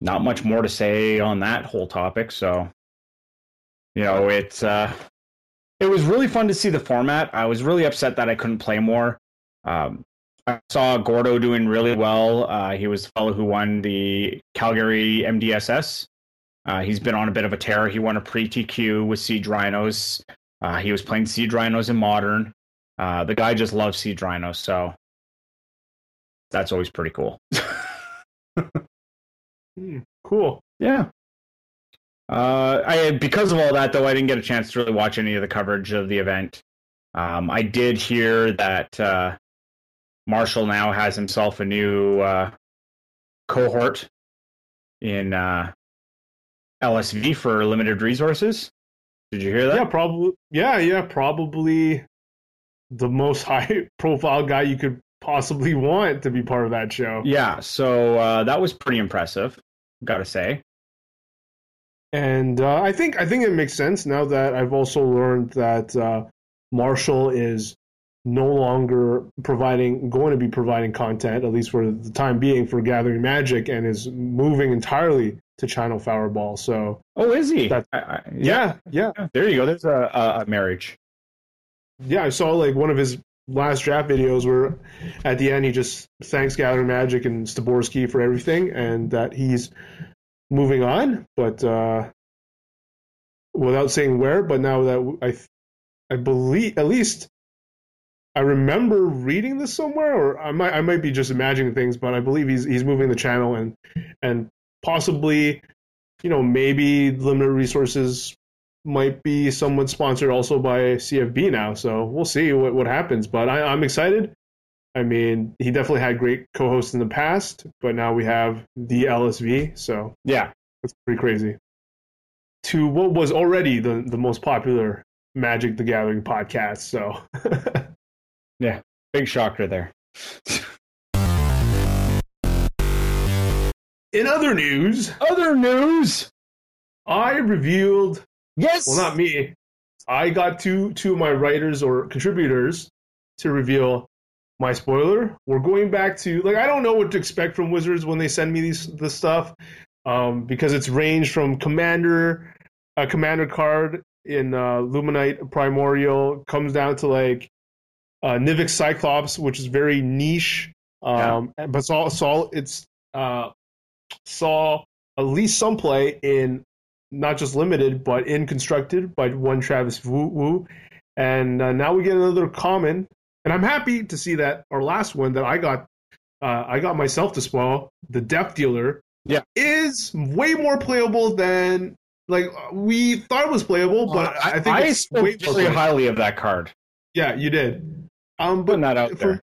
not much more to say on that whole topic, so... You know, it's uh, it was really fun to see the format. I was really upset that I couldn't play more. Um, I saw Gordo doing really well. Uh, he was the fellow who won the Calgary M D S S. Uh, he's been on a bit of a tear. He won a pre-T Q with Siege Rhinos. Uh, he was playing Siege Rhinos in Modern. Uh, the guy just loves Siege Rhinos, so that's always pretty cool. Cool. Yeah. Uh, I because of all that, though, I didn't get a chance to really watch any of the coverage of the event. Um, I did hear that uh, Marshall now has himself a new uh, cohort in uh, L S V for limited resources. Did you hear that? Yeah, probably. Yeah, yeah, probably the most high-profile guy you could possibly want to be part of that show. Yeah, so uh, that was pretty impressive, gotta say. And uh, I think I think it makes sense now that I've also learned that uh, Marshall is no longer providing, going to be providing content, at least for the time being, for Gathering Magic, and is moving entirely to Channel Fireball. So, oh, is he? I, I, yeah, yeah, yeah. There you go. There's a, a marriage. Yeah, I saw like one of his last draft videos where at the end he just thanks Gathering Magic and Staborski for everything, and that he's moving on, but uh, without saying where. But now that I, I believe, at least I remember reading this somewhere, or I might, I might be just imagining things. But I believe he's he's moving the channel, and and possibly, you know, maybe limited resources might be somewhat sponsored also by C F B now. So we'll see what what happens. But I, I'm excited. I mean, he definitely had great co-hosts in the past, but now we have the L S V, so yeah, that's pretty crazy. To what was already the, the most popular Magic the Gathering podcast, so yeah, big shocker there. In other news, other news, I revealed. Yes. Well, not me. I got two two of my writers or contributors to reveal my spoiler. We're going back to, like, I don't know what to expect from Wizards when they send me these this stuff, um, because it's ranged from commander a commander card in uh, Luminite Primordial comes down to like uh, Nivik Cyclops, which is very niche, um, yeah. but saw saw it's uh, saw at least some play in. Not just limited, but in constructed by one Travis Wu. Wu. And uh, now we get another common, and I'm happy to see that our last one that I got, uh, I got myself to spoil, the Death Dealer, yeah, is way more playable than like we thought it was playable. But uh, I, I think I it's spoke way really highly of that card. Yeah, you did. Um, but I'm not out for,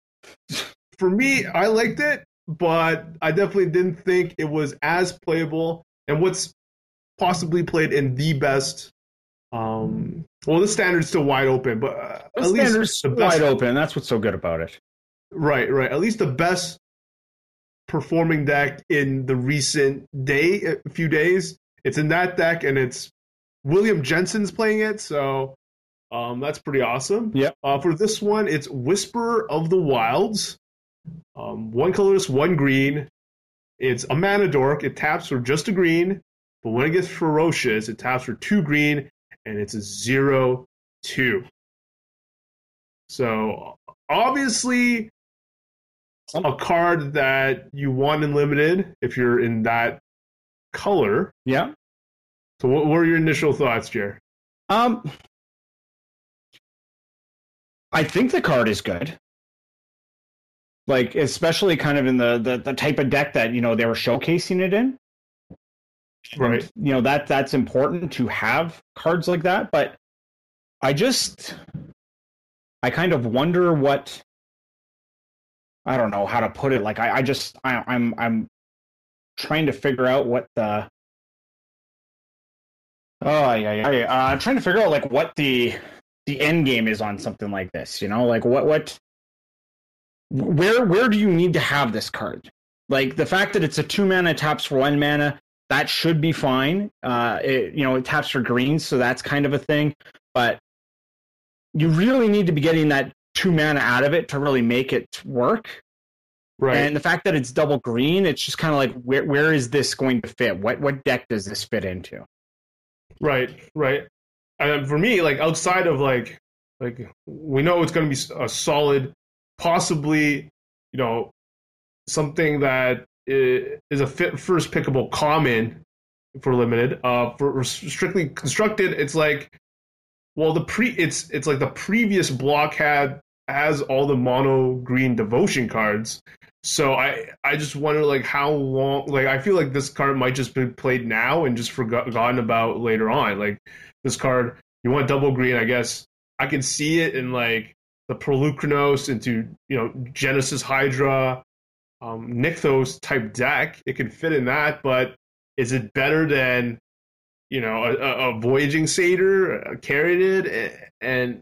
there. For me, I liked it, but I definitely didn't think it was as playable. And what's possibly played in the best. Um, well, the standard's still wide open, but uh, the at least the best, wide open. That's what's so good about it. Right, right. At least the best performing deck in the recent day, a few days. It's in that deck, and it's William Jensen's playing it, so um, that's pretty awesome. Yep. Uh, for this one, it's Whisperer of the Wilds. Um, one colorless, one green. It's a mana dork. It taps for just a green. But when it gets ferocious, it taps for two green, and it's a zero two. So obviously, a card that you want in limited if you're in that color. Yeah. So what were your initial thoughts, Jer? Um, I think the card is good. Like, especially kind of in the the, the type of deck that, you know, they were showcasing it in. Right. And, you know, that that's important to have cards like that, but I just I kind of wonder what I don't know how to put it. Like I, I just I, I'm I'm trying to figure out what the oh yeah yeah uh, I'm trying to figure out like what the the end game is on something like this. You know, like what what where where do you need to have this card? Like the fact that it's a two mana taps for one mana. That should be fine. Uh, it, you know, it taps for greens, so that's kind of a thing. But you really need to be getting that two mana out of it to really make it work. Right. And the fact that it's double green, it's just kind of like, where where is this going to fit? What what deck does this fit into? Right, right. And for me, like outside of like, like we know it's going to be a solid, possibly, you know, something that. Is a fit first pickable common for limited. Uh, for strictly constructed, it's like, well, the pre it's it's like the previous block had has all the mono green devotion cards. So I I just wonder like how long like I feel like this card might just be played now and just forgotten about later on. Like this card, you want double green, I guess I can see it in like the Polukranos into you know Genesis Hydra. Um, Nykthos type deck, it can fit in that, but is it better than, you know, a, a Voyaging Satyr, a Carried, and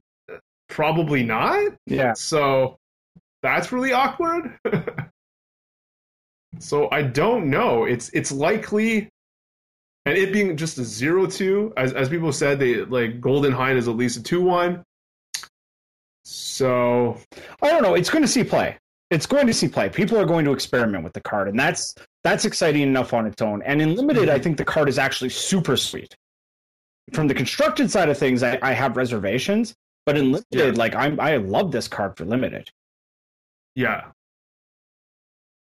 probably not? Yeah. So that's really awkward. So I don't know. It's it's likely, and it being just a zero two, as as people said, they like Golden Hind is at least a two one. So I don't know. It's going to see play. It's going to see play. People are going to experiment with the card, and that's that's exciting enough on its own. And in limited, I think the card is actually super sweet. From the constructed side of things, I, I have reservations, but in limited, yeah. like I'm, I love this card for limited. Yeah.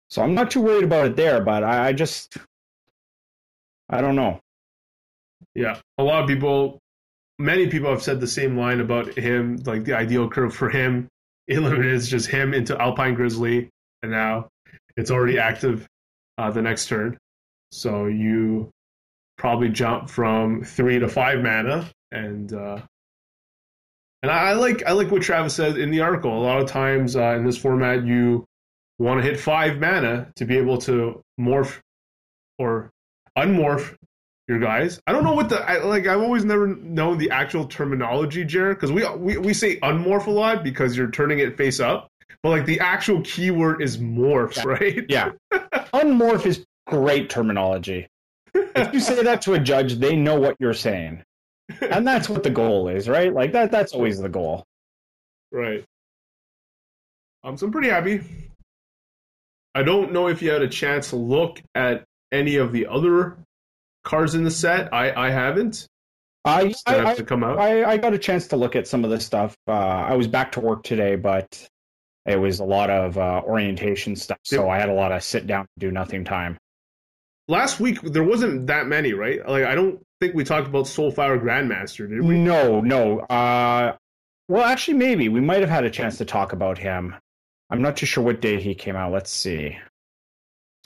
So I'm not too worried about it there, but I, I just I don't know. Yeah, a lot of people, many people have said the same line about him. Like the ideal curve for him. It is just him into Alpine Grizzly, and now it's already active uh, the next turn. So you probably jump from three to five mana, and uh, and I like I like what Travis said in the article. A lot of times uh, in this format, you want to hit five mana to be able to morph or unmorph your guys. I don't know what the I, like. I've always never known the actual terminology, Jared, because we, we we say unmorph a lot because you're turning it face up, but like the actual keyword is morph, yeah. right? Yeah, unmorph is great terminology. If you say that to a judge, they know what you're saying, and that's what the goal is, right? Like that. That's always the goal, right? Um, so I'm pretty happy. I don't know if you had a chance to look at any of the other cards in the set. I, I haven't. I I, have I, to come out. I, I got a chance to look at some of this stuff. Uh, I was back to work today, but it was a lot of uh, orientation stuff, so I had a lot of sit down, do nothing time. Last week there wasn't that many, right? Like I don't think we talked about Soulfire Grandmaster, did we? No, no. Uh, well, actually, maybe we might have had a chance to talk about him. I'm not too sure what date he came out. Let's see.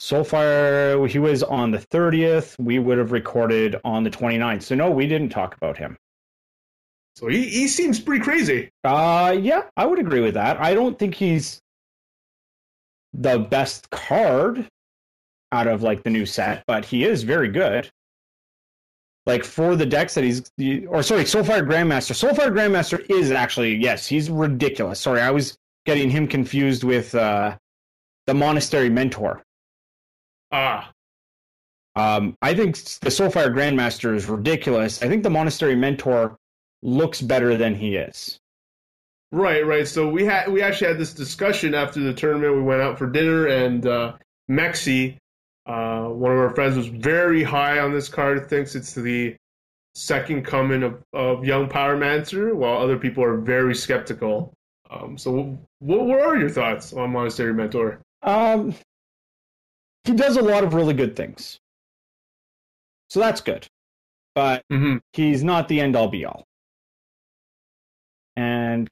Soulfire, he was on the thirtieth. We would have recorded on the twenty-ninth. So, no, we didn't talk about him. So, he, he seems pretty crazy. Uh, yeah, I would agree with that. I don't think he's the best card out of, like, the new set, but he is very good. Like, for the decks that he's... Or, sorry, Soulfire Grandmaster. Soulfire Grandmaster is actually... Yes, he's ridiculous. Sorry, I was... getting him confused with uh, the Monastery Mentor. Ah. Um, I think the Soulfire Grandmaster is ridiculous. I think the Monastery Mentor looks better than he is. Right, right. So we had we actually had this discussion after the tournament. We went out for dinner, and uh, Mexi, uh, one of our friends, was very high on this card. Thinks it's the second coming of, of Young Pyromancer, while other people are very skeptical. Um, so what what are your thoughts on Monastery Mentor? Um, he does a lot of really good things. So that's good. But mm-hmm. he's not the end-all be-all. And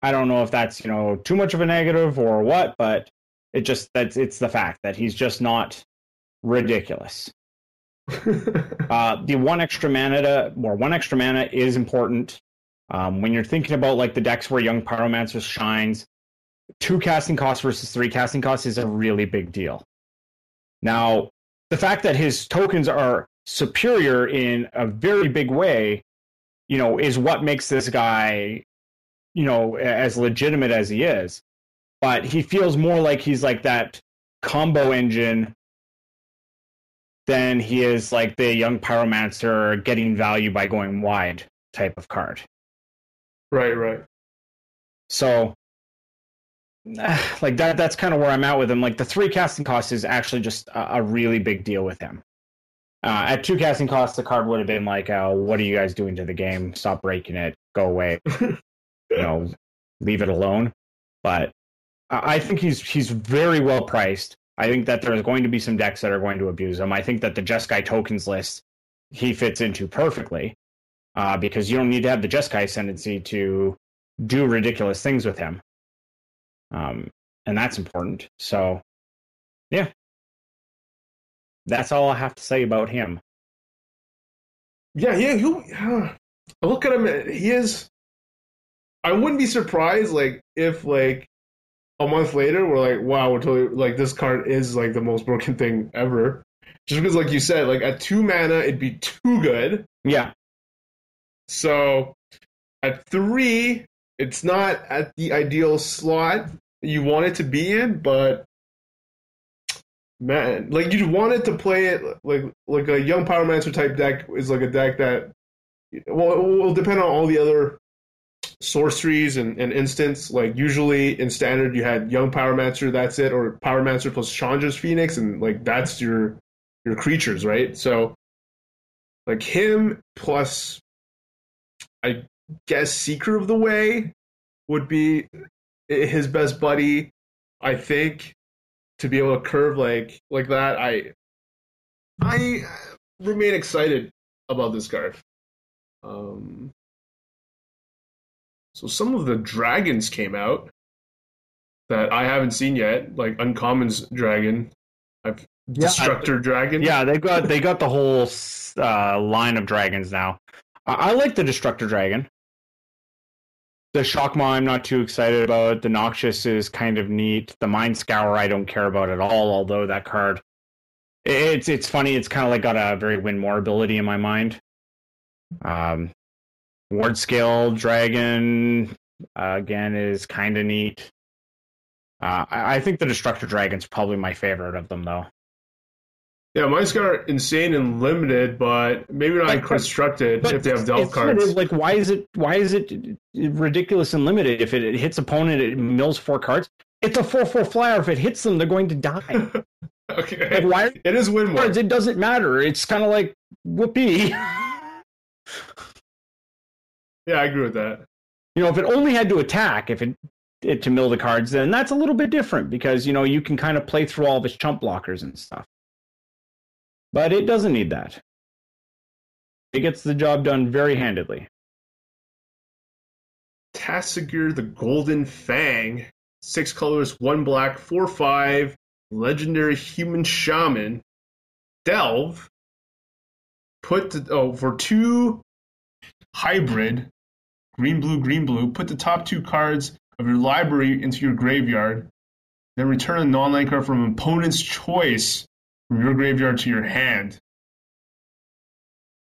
I don't know if that's, you know, too much of a negative or what, but it just that's it's the fact that he's just not ridiculous. uh, the one extra mana or one extra mana is important. Um, when you're thinking about like the decks where Young Pyromancer shines, two casting costs versus three casting costs is a really big deal. Now, the fact that his tokens are superior in a very big way, you know, is what makes this guy, you know, as legitimate as he is. But he feels more like he's like that combo engine than he is like the Young Pyromancer getting value by going wide type of card. Right, right. So, like, that that's kind of where I'm at with him. Like, the three casting costs is actually just a, a really big deal with him. Uh, at two casting costs, the card would have been like, oh, what are you guys doing to the game? Stop breaking it. Go away. You know, leave it alone. But uh, I think he's he's very well priced. I think that there's going to be some decks that are going to abuse him. I think that the Jeskai Tokens list he fits into perfectly. Uh, because you don't need to have the Jeskai ascendancy to do ridiculous things with him. Um, and that's important. So, yeah. That's all I have to say about him. Yeah, yeah. He, uh, I look at him, he is... I wouldn't be surprised like if like a month later we're like, wow, we're totally... Like, this card is like the most broken thing ever. Just because, like you said, like at two mana, it'd be too good. Yeah. So, at three, it's not at the ideal slot you want it to be in, but, man, like, you want it to play it, like, like a Young Pyromancer type deck is like a deck that, well, it will depend on all the other sorceries and, and instants. Like, usually in Standard, you had Young Pyromancer, that's it, or Pyromancer plus Chandra's Phoenix, and, like, that's your your creatures, right? So, like, him plus... I guess Seeker of the Way would be his best buddy, I think, to be able to curve like like that. I I remain excited about this card. Um, so some of the dragons came out that I haven't seen yet, like Uncommon's Dragon, I've, yeah, Destructor I, Dragon. Yeah, they got they got the whole uh, line of dragons now. I like the Destructor Dragon. The Shockmaw I'm not too excited about. The Noxious is kind of neat. The Mind Scour I don't care about at all, although that card It's it's funny. It's kind of like got a very win more ability in my mind. Um, Ward scale dragon uh, again is kind of neat. Uh, I, I think the Destructor Dragon's probably my favorite of them, though. Yeah, mine's got insane and limited, but maybe not like, constructed but if they have delve cards. Limited. Like, why is it why is it ridiculous and limited? If it, it hits opponent, it mills four cards. It's a four four flyer. If it hits them, they're going to die. Okay. Like, why? It is win more. It doesn't matter. It's kind of like, whoopee. Yeah, I agree with that. You know, if it only had to attack, if it, it to mill the cards, then that's a little bit different because, you know, you can kind of play through all of its chump blockers and stuff. But it doesn't need that. It gets the job done very handedly. Tassigir the Golden Fang. Six colors, one black, four five. Legendary Human Shaman, delve, put the, oh for two hybrid, green blue green blue. Put the top two cards of your library into your graveyard, then return a non-land card from an opponent's choice from your graveyard to your hand.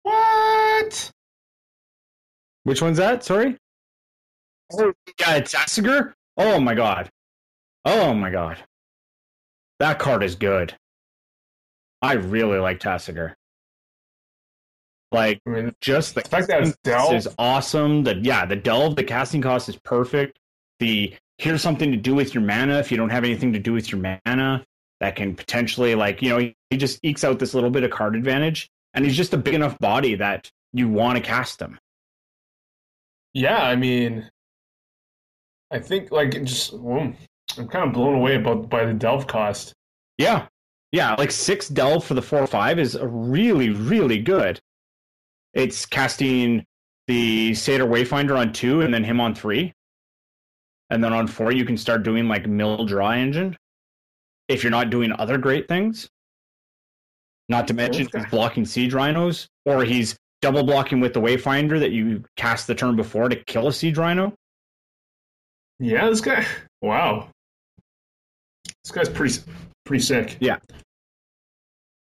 What? Which one's that? Sorry. Oh yeah, it's Tassigir. Oh my god. Oh my god. That card is good. I really like Tassigir. Like, I mean, just the fact that it's delve is awesome. The, yeah, the delve, the casting cost is perfect. The here's something to do with your mana if you don't have anything to do with your mana that can potentially, like, you know, he, he just ekes out this little bit of card advantage, and he's just a big enough body that you want to cast him. Yeah, I mean, I think, like, it just... Whoa. I'm kind of blown away about by the delve cost. Yeah. Yeah, like six delve for the four or five is really, really good. It's casting the Satyr Wayfinder on two and then him on three. And then on four, you can start doing like mill draw engine if you're not doing other great things. Not to mention he's blocking Siege Rhinos, or he's double blocking with the Wayfinder that you cast the turn before to kill a Siege Rhino. Yeah, this guy... Wow. This guy's pretty pretty sick. Yeah.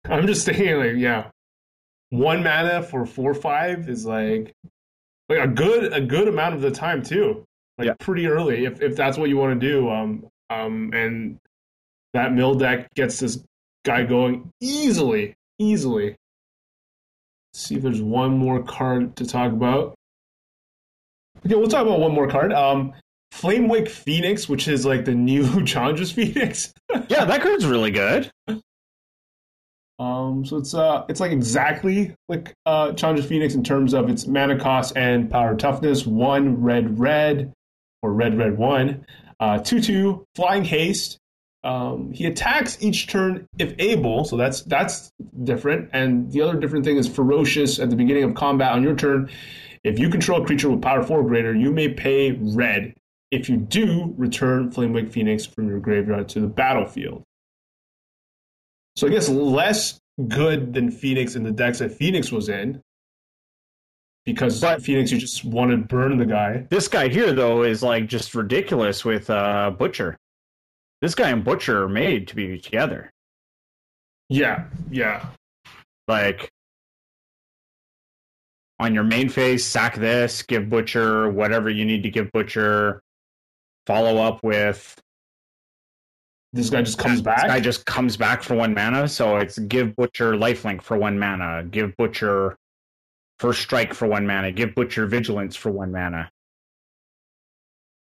I'm just thinking, like, yeah. One mana for four or five is like like a good a good amount of the time too. Like yeah. Pretty early if, if that's what you want to do. Um um and that mill deck gets this guy going easily. Easily. Let's see if there's one more card to talk about. Yeah, we'll talk about one more card. Um Flamewake Phoenix, which is like the new Chandra's Phoenix. Yeah, that card's really good. Um, so it's uh, it's like exactly like uh, Chandra's Phoenix in terms of its mana cost and power toughness. One red red, or red red one, uh, two two flying haste. Um, he attacks each turn if able, so that's that's different. And the other different thing is ferocious at the beginning of combat on your turn. If you control a creature with power four or greater, you may pay red. If you do, return Flamewake Phoenix from your graveyard to the battlefield. So I guess less good than Phoenix in the decks that Phoenix was in. Because but Phoenix, you just want to burn the guy. This guy here, though, is like just ridiculous with uh, Butcher. This guy and Butcher are made to be together. Yeah, yeah. Like, on your main phase, sack this, give Butcher, whatever you need to give Butcher. Follow up with this guy just comes back. This guy just comes back for one mana, so it's give Butcher lifelink for one mana, give Butcher first strike for one mana, give Butcher vigilance for one mana.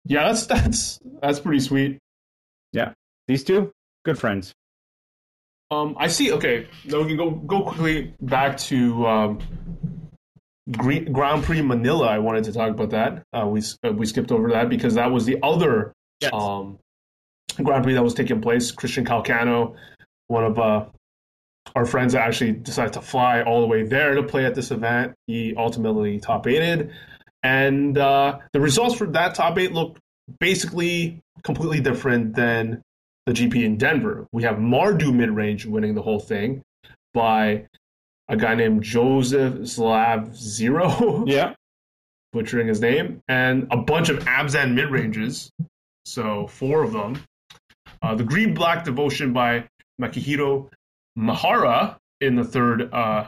Yeah, that's that's that's pretty sweet. Yeah, these two good friends. Um, I see. Okay, now we can go go quickly back to um, Green, Grand Prix Manila. I wanted to talk about that. Uh, we uh, we skipped over that because that was the other yes. um, Grand Prix that was taking place. Christian Calcano, one of uh, our friends that actually decided to fly all the way there to play at this event. He ultimately top eighted, and uh, the results for that top eight look basically completely different than the G P in Denver. We have Mardu Midrange winning the whole thing by a guy named Joseph Slav Zero. Yeah. Butchering his name. And a bunch of Abzan Midranges. So four of them. Uh, the Green Black Devotion by Makihiro Mahara in the third, uh,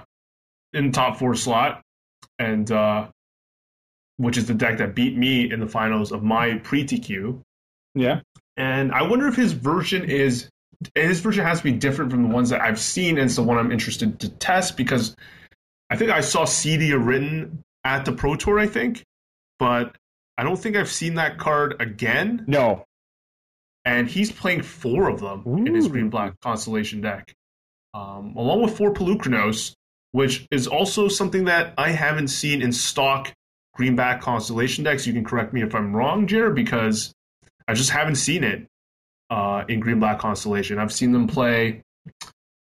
in the top four slot, and uh, which is the deck that beat me in the finals of my pre-T Q. Yeah. And I wonder if his version is, his version has to be different from the ones that I've seen, and it's the one I'm interested to test, because I think I saw Cydia written at the Pro Tour, I think, but I don't think I've seen that card again. No. And he's playing four of them Ooh. in his Green Black Constellation deck, um, along with four Polukranos, which is also something that I haven't seen in stock Green Black Constellation decks. You can correct me if I'm wrong, Jer, because I just haven't seen it uh, in Green Black Constellation. I've seen them play,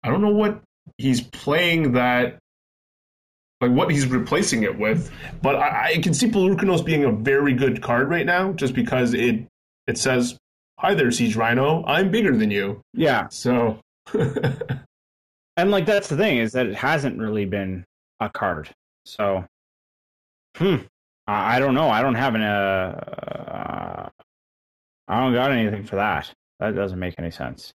I don't know what he's playing that, like what he's replacing it with, but I, I can see Polukranos being a very good card right now, just because it it says, "Hi there, Siege Rhino, I'm bigger than you." Yeah. So, and like that's the thing, is that it hasn't really been a card. So, hmm, I, I don't know. I don't have an. Uh, uh, I don't got anything for that. That doesn't make any sense.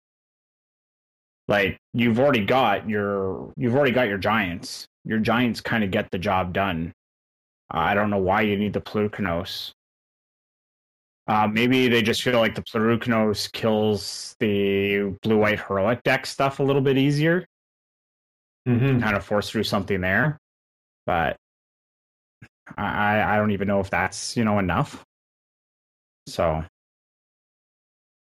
Like you've already got your you've already got your giants. Your giants kind of get the job done. Uh, I don't know why you need the Polukranos. Uh, maybe they just feel like the Polukranos kills the Blue White Heroic deck stuff a little bit easier. Mm-hmm. Kind of force through something there, but I I don't even know if that's you know enough. So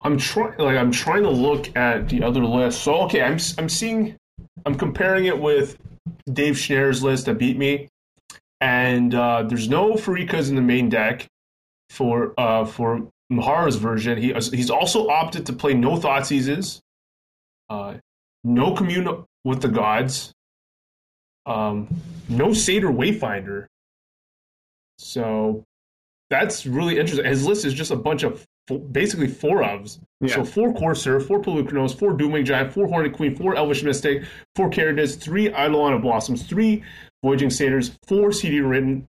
I'm trying like I'm trying to look at the other list. So okay, I'm I'm seeing I'm comparing it with Dave Schneer's list that beat me, and uh, there's no Pharikas in the main deck for uh, for Mahara's version. He he's also opted to play no Thought Seizes, uh, no Commune with the Gods, um, no Satyr Wayfinder. So that's really interesting. His list is just a bunch of four, basically four ofs. Yeah. So four Corsair, four Polukranos, four Doomwing Giant, four Hornet Queen, four Elvish Mystic, four Caradids, three Eidolon Blossoms, three Voyaging Satyrs, four C D Ridden,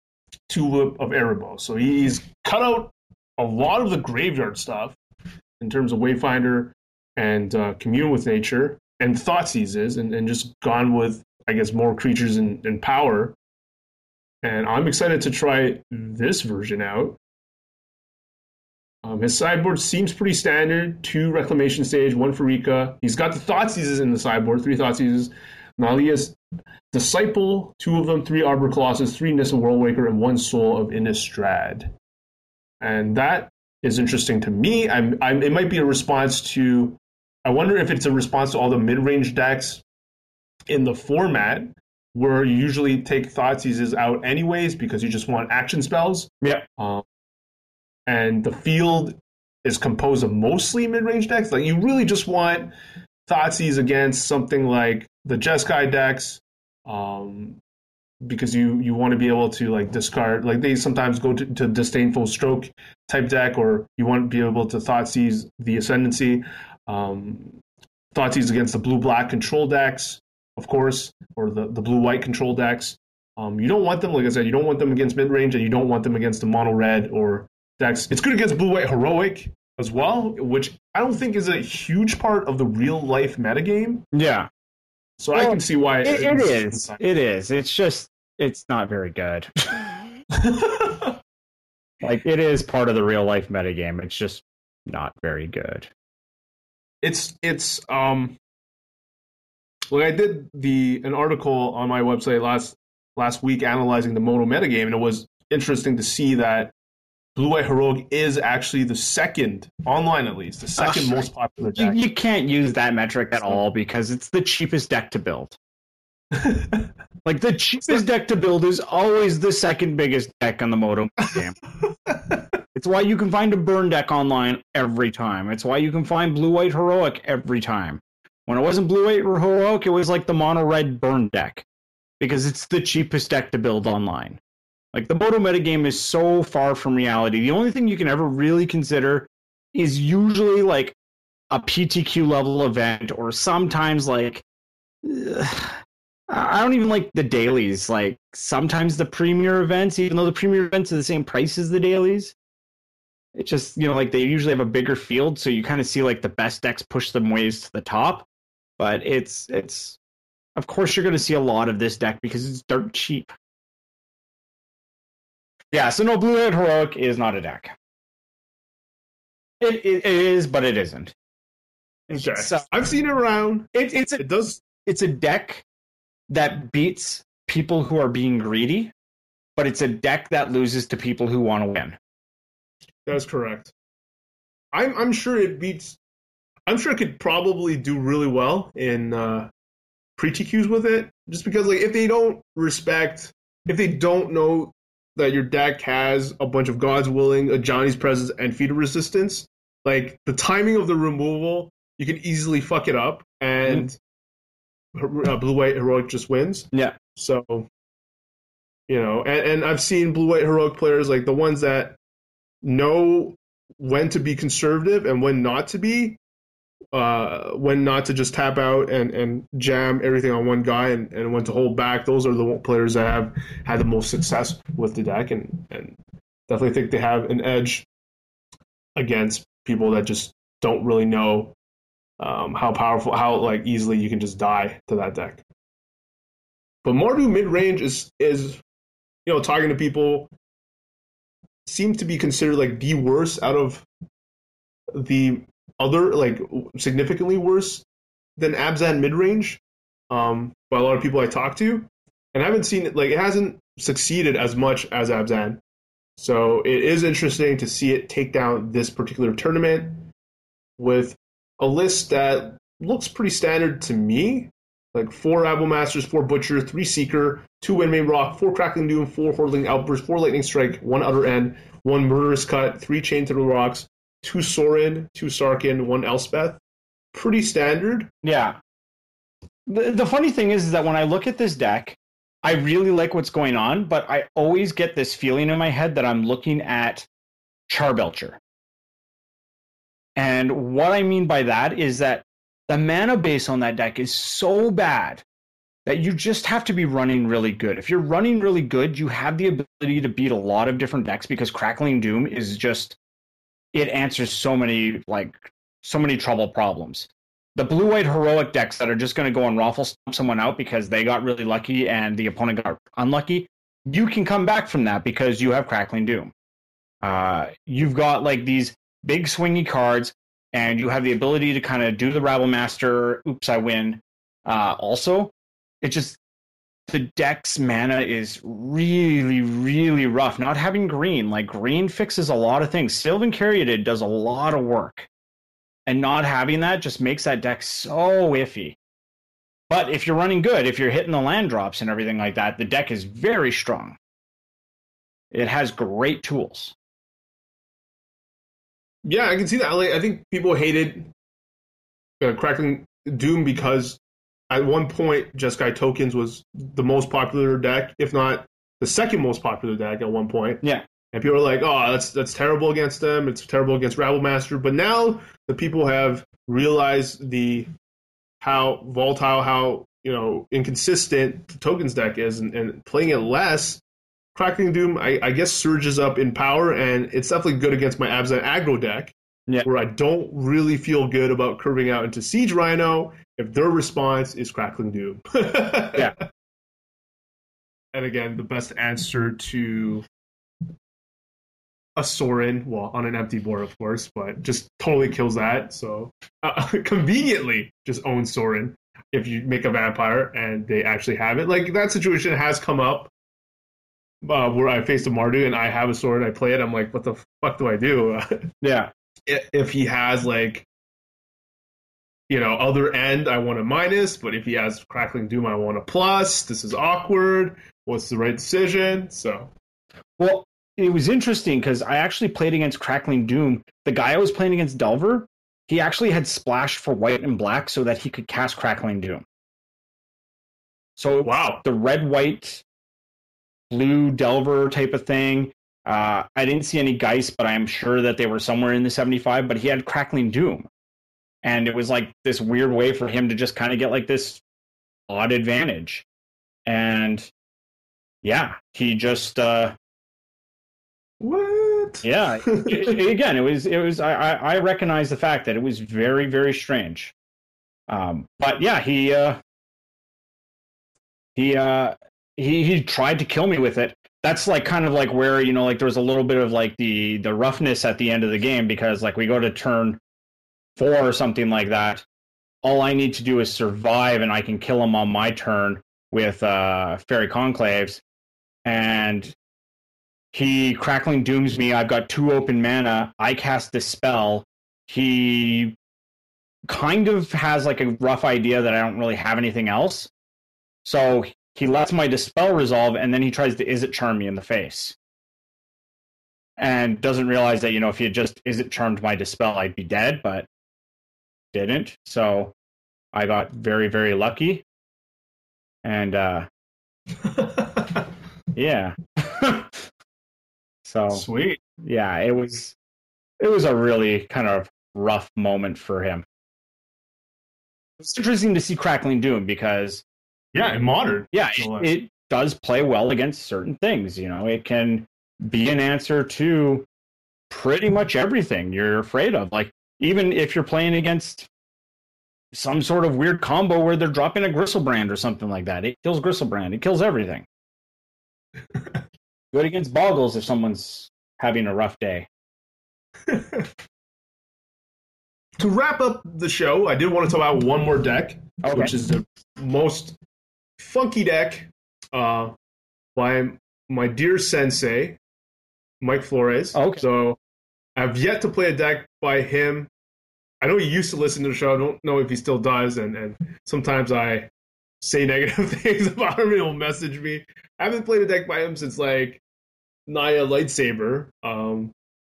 Tulip of Erebos. So he's cut out a lot of the graveyard stuff in terms of Wayfinder and uh, Commune with Nature and Thought Seizes, and, and just gone with, I guess, more creatures and, and power. And I'm excited to try this version out. Um, his sideboard seems pretty standard. Two Reclamation Stage, one Pharika. He's got the Thought Seizes in the sideboard, three Thought Seizes. Nalia's Disciple, two of them, three Arbor Colossus, three Nissa Worldwaker, and one Soul of Innistrad. And that is interesting to me. I'm, I'm, it might be a response to... I wonder if it's a response to all the mid-range decks in the format, where you usually take Thought Seizes out anyways because you just want action spells. Yeah. Um, and the field is composed of mostly mid-range decks. Like, you really just want Thought Seize against something like the Jeskai decks, um, because you, you want to be able to, like, discard. Like, they sometimes go to, to Disdainful Stroke type deck, or you want to be able to Thought Seize the Ascendancy. Um, Thought Seize against the Blue-Black Control decks, of course, or the, the Blue-White Control decks. Um, you don't want them, like I said, you don't want them against mid-range, and you don't want them against the Mono-Red or decks. It's good against Blue-White Heroic as well, which I don't think is a huge part of the real-life metagame. Yeah. So well, I can see why... It, it is. It is. It's just, it's not very good. Like, it is part of the real-life metagame. It's just not very good. It's, it's, um... Like, I did the an article on my website last last week analyzing the Mono metagame, and it was interesting to see that Blue-White Heroic is actually the second, online at least, the second Gosh, most popular deck. You, you can't use that metric at all because it's the cheapest deck to build. Like, the cheapest deck to build is always the second biggest deck on the Mono metagame. It's why you can find a burn deck online every time. It's why you can find Blue-White Heroic every time. When it wasn't Blue White Heroic, it was like the Mono-Red Burn deck, because it's the cheapest deck to build online. Like, the Mono metagame is so far from reality. The only thing you can ever really consider is usually like a P T Q level event, or sometimes like, ugh, I don't even like the dailies. Like, sometimes the Premier events, even though the Premier events are the same price as the dailies. It's just, you know, like they usually have a bigger field, so you kind of see like the best decks push them ways to the top. But it's it's of course you're going to see a lot of this deck because it's dirt cheap. Yeah, so no, Blue White Heroic is not a deck. It, it, it is, but it isn't. Okay. So, I've seen it around. It, it's a, it does. It's a deck that beats people who are being greedy, but it's a deck that loses to people who want to win. That's correct. I'm I'm sure it beats. I'm sure it could probably do really well in uh, pre-T Qs with it, just because like if they don't respect, if they don't know that your deck has a bunch of God's Willing, a Johnny's Presence, and Feeder Resistance, like the timing of the removal, you can easily fuck it up, and mm-hmm. uh, Blue White Heroic just wins. Yeah. So, you know, and, and I've seen Blue White Heroic players, like the ones that know when to be conservative and when not to be, uh, when not to just tap out and, and jam everything on one guy and, and when to hold back. Those are the players that have had the most success with the deck, and, and definitely think they have an edge against people that just don't really know um, how powerful, how like easily you can just die to that deck. But Mardu Midrange is, is, you know, talking to people, seemed to be considered like the worst out of the other, like significantly worse than Abzan Midrange um, by a lot of people I talk to. And I haven't seen it, like it hasn't succeeded as much as Abzan. So it is interesting to see it take down this particular tournament with a list that looks pretty standard to me. Like four Rabble Masters, four Butcher, three Seeker, two Wingmate Roc, four Crackling Doom, four Hurtling Outburst, four Lightning Strike, one Utter End, one Murderous Cut, three Chain to the Rocks, two Sorin, two Sarkin, one Elspeth. Pretty standard. Yeah. The, the funny thing is, is that when I look at this deck, I really like what's going on, but I always get this feeling in my head that I'm looking at Charbelcher. And what I mean by that is that the mana base on that deck is so bad that you just have to be running really good. If you're running really good, you have the ability to beat a lot of different decks because Crackling Doom is just, it answers so many, like, so many trouble problems. The Blue-White Heroic decks that are just going to go and raffle stomp someone out because they got really lucky and the opponent got unlucky, you can come back from that because you have Crackling Doom. Uh, you've got, like, these big swingy cards, and you have the ability to kind of do the Rabble Master, oops, I win. Uh, also, it just, the deck's mana is really, really rough. Not having green, like, green fixes a lot of things. Sylvan Caryatid does a lot of work. And not having that just makes that deck so iffy. But if you're running good, if you're hitting the land drops and everything like that, the deck is very strong. It has great tools. Yeah, I can see that. Like, I think people hated uh, Crackling Doom because at one point, Jeskai Tokens was the most popular deck, if not the second most popular deck at one point. Yeah. And people are like, oh, that's that's terrible against them. It's terrible against Rabble Master. But now the people have realized the how volatile, how, you know, inconsistent the Tokens deck is, and, and playing it less, Crackling Doom, I, I guess, surges up in power, and it's definitely good against my Abzan Aggro deck, yeah, where I don't really feel good about curving out into Siege Rhino if their response is Crackling Doom. Yeah. And again, the best answer to a Sorin, well, on an empty board, of course, but just totally kills that. So uh, conveniently, just own Sorin if you make a vampire and they actually have it. Like, that situation has come up uh, where I faced a Mardu and I have a Sorin, I play it, I'm like, what the fuck do I do? Yeah. If he has, like, you know, Other End, I want a minus, but if he has Crackling Doom, I want a plus. This is awkward. What's the right decision? So, well, it was interesting because I actually played against Crackling Doom. The guy I was playing against, Delver, he actually had splashed for white and black so that he could cast Crackling Doom. So wow, the red, white, blue Delver type of thing. Uh, I didn't see any Geist, but I'm sure that they were somewhere in the seventy-five, but he had Crackling Doom. And it was like this weird way for him to just kind of get like this odd advantage. And yeah, he just... Uh, What? Yeah. Again, it was. It was. I. I recognize the fact that it was very, very strange. Um, but yeah, he uh, he uh, he he tried to kill me with it. That's like kind of like where, you know, like there was a little bit of like the the roughness at the end of the game, because like we go to turn four or something like that. All I need to do is survive, and I can kill him on my turn with uh, Fairy Conclaves. And he Crackling Dooms me. I've got two open mana. I cast this spell. He kind of has like a rough idea that I don't really have anything else. So he lets my Dispel resolve, and then he tries to Is It Charm me in the face. And doesn't realize that, you know, if he had just Is It Charmed my Dispel, I'd be dead, but didn't. So I got very, very lucky. And, uh... yeah. So sweet. Yeah, it was it was a really kind of rough moment for him. It's interesting to see Crackling Doom because yeah, in modern, yeah, it, it does play well against certain things. You know, it can be an answer to pretty much everything you're afraid of. Like even if you're playing against some sort of weird combo where they're dropping a Gristlebrand or something like that, it kills Gristlebrand. It kills everything. Good against Boggles if someone's having a rough day. To wrap up the show, I did want to talk about one more deck, okay. which is the most funky deck uh, by my dear sensei, Mike Flores. Okay. So I've yet to play a deck by him. I know he used to listen to the show. I don't know if he still does, and, and sometimes I say negative things about him. He'll message me. I haven't played a deck by him since, like, Naya Lightsaber. Um,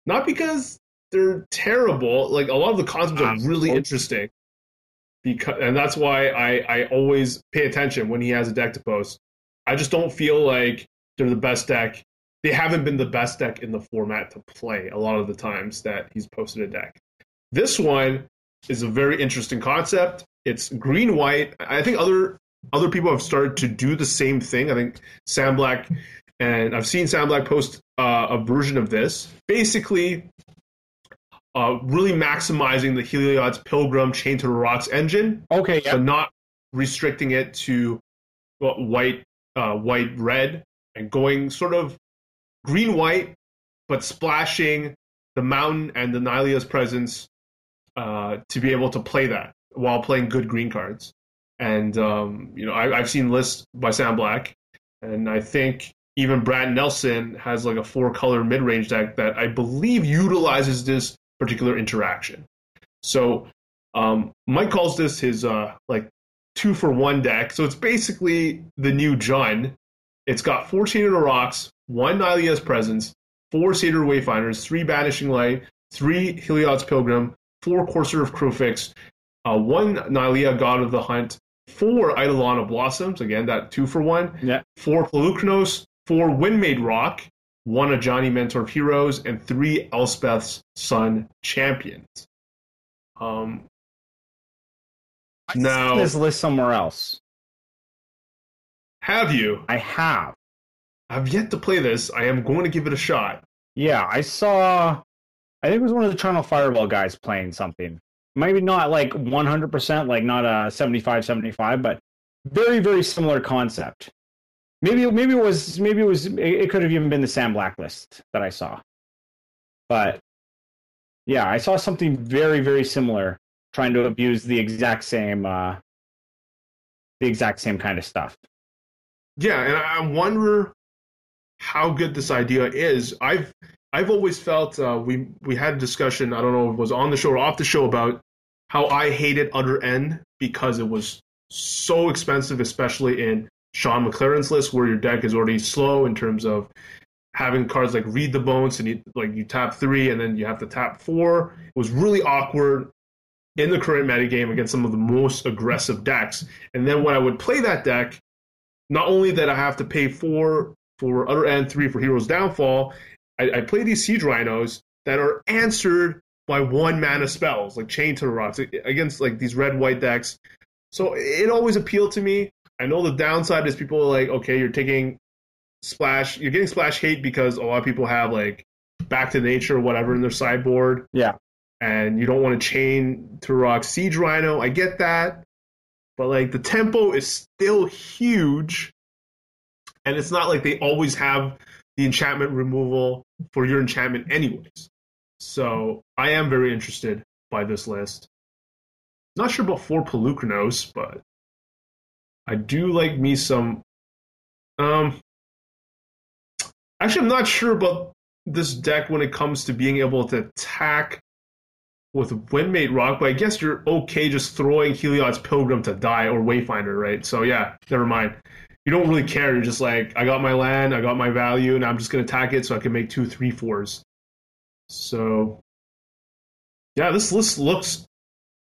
not because they're terrible. Like, a lot of the concepts are really interesting. Because, and that's why I, I always pay attention when he has a deck to post. I just don't feel like they're the best deck. They haven't been the best deck in the format to play a lot of the times that he's posted a deck. This one is a very interesting concept. It's green-white. I think other... Other people have started to do the same thing. I think Sam Black, and I've seen Sam Black post uh, a version of this. Basically, uh, really maximizing the Heliod's Pilgrim Chain to the Rocks engine. Okay, yeah. So not restricting it to well, white, uh, white, red, and going sort of green-white, but splashing the Mountain and the Nihilia's Presence uh, to be able to play that while playing good green cards. And, um, you know, I, I've seen lists by Sam Black, and I think even Brad Nelson has, like, a four-color mid-range deck that I believe utilizes this particular interaction. So um, Mike calls this his, uh, like, two-for-one deck. So it's basically the new Jun. It's got four Chain of the Rocks, one Nihilia's Presence, four Seder Wayfinders, three Banishing Light, three Heliod's Pilgrim, four Courser of Crufix, Uh, one Nihilea, God of the Hunt, four Eidolon of Blossoms, again, that two for one, yeah. four Polukranos, four Wingmate Roc, one Abzan Mentor of Heroes, and three Elspeth's Son Champions. Um, I've now, seen this list somewhere else. Have you? I have. I've yet to play this. I am going to give it a shot. Yeah, I saw, I think it was one of the Channel Fireball guys playing something. Maybe not like one hundred percent, like not a seventy-five seventy-five, but very, very similar concept. Maybe maybe it was, maybe it was, it could have even been the Sam Blacklist that I saw. But yeah, I saw something very, very similar trying to abuse the exact same, uh, the exact same kind of stuff. Yeah, and I wonder how good this idea is. I've, I've always felt uh, we we had a discussion, I don't know if it was on the show or off the show, about how I hated Other End because it was so expensive, especially in Sean McLaren's list where your deck is already slow in terms of having cards like Read the Bones and you, like you tap three and then you have to tap four. It was really awkward in the current metagame against some of the most aggressive decks. And then when I would play that deck, not only that I have to pay four for Other End, three for Heroes Downfall, I, I play these Siege Rhinos that are answered by one mana spells, like Chain to the Rocks, against like these red-white decks. So it always appealed to me. I know the downside is people are like, okay, you're taking splash, you're getting splash hate because a lot of people have like Back to Nature or whatever in their sideboard. Yeah. and you don't want to chain to Rock Siege Rhino. I get that. But, like, the tempo is still huge, and it's not like they always have the enchantment removal for your enchantment anyways. So I am very interested by this list. Not sure about four Polukranos, but I do like me some... Um, actually, I'm not sure about this deck when it comes to being able to attack with Wingmate Roc, but I guess you're okay just throwing Heliod's Pilgrim to die, or Wayfinder, right? So yeah, never mind. You don't really care. You're just like, I got my land, I got my value, and I'm just going to attack it so I can make two, three, fours. So yeah, this list looks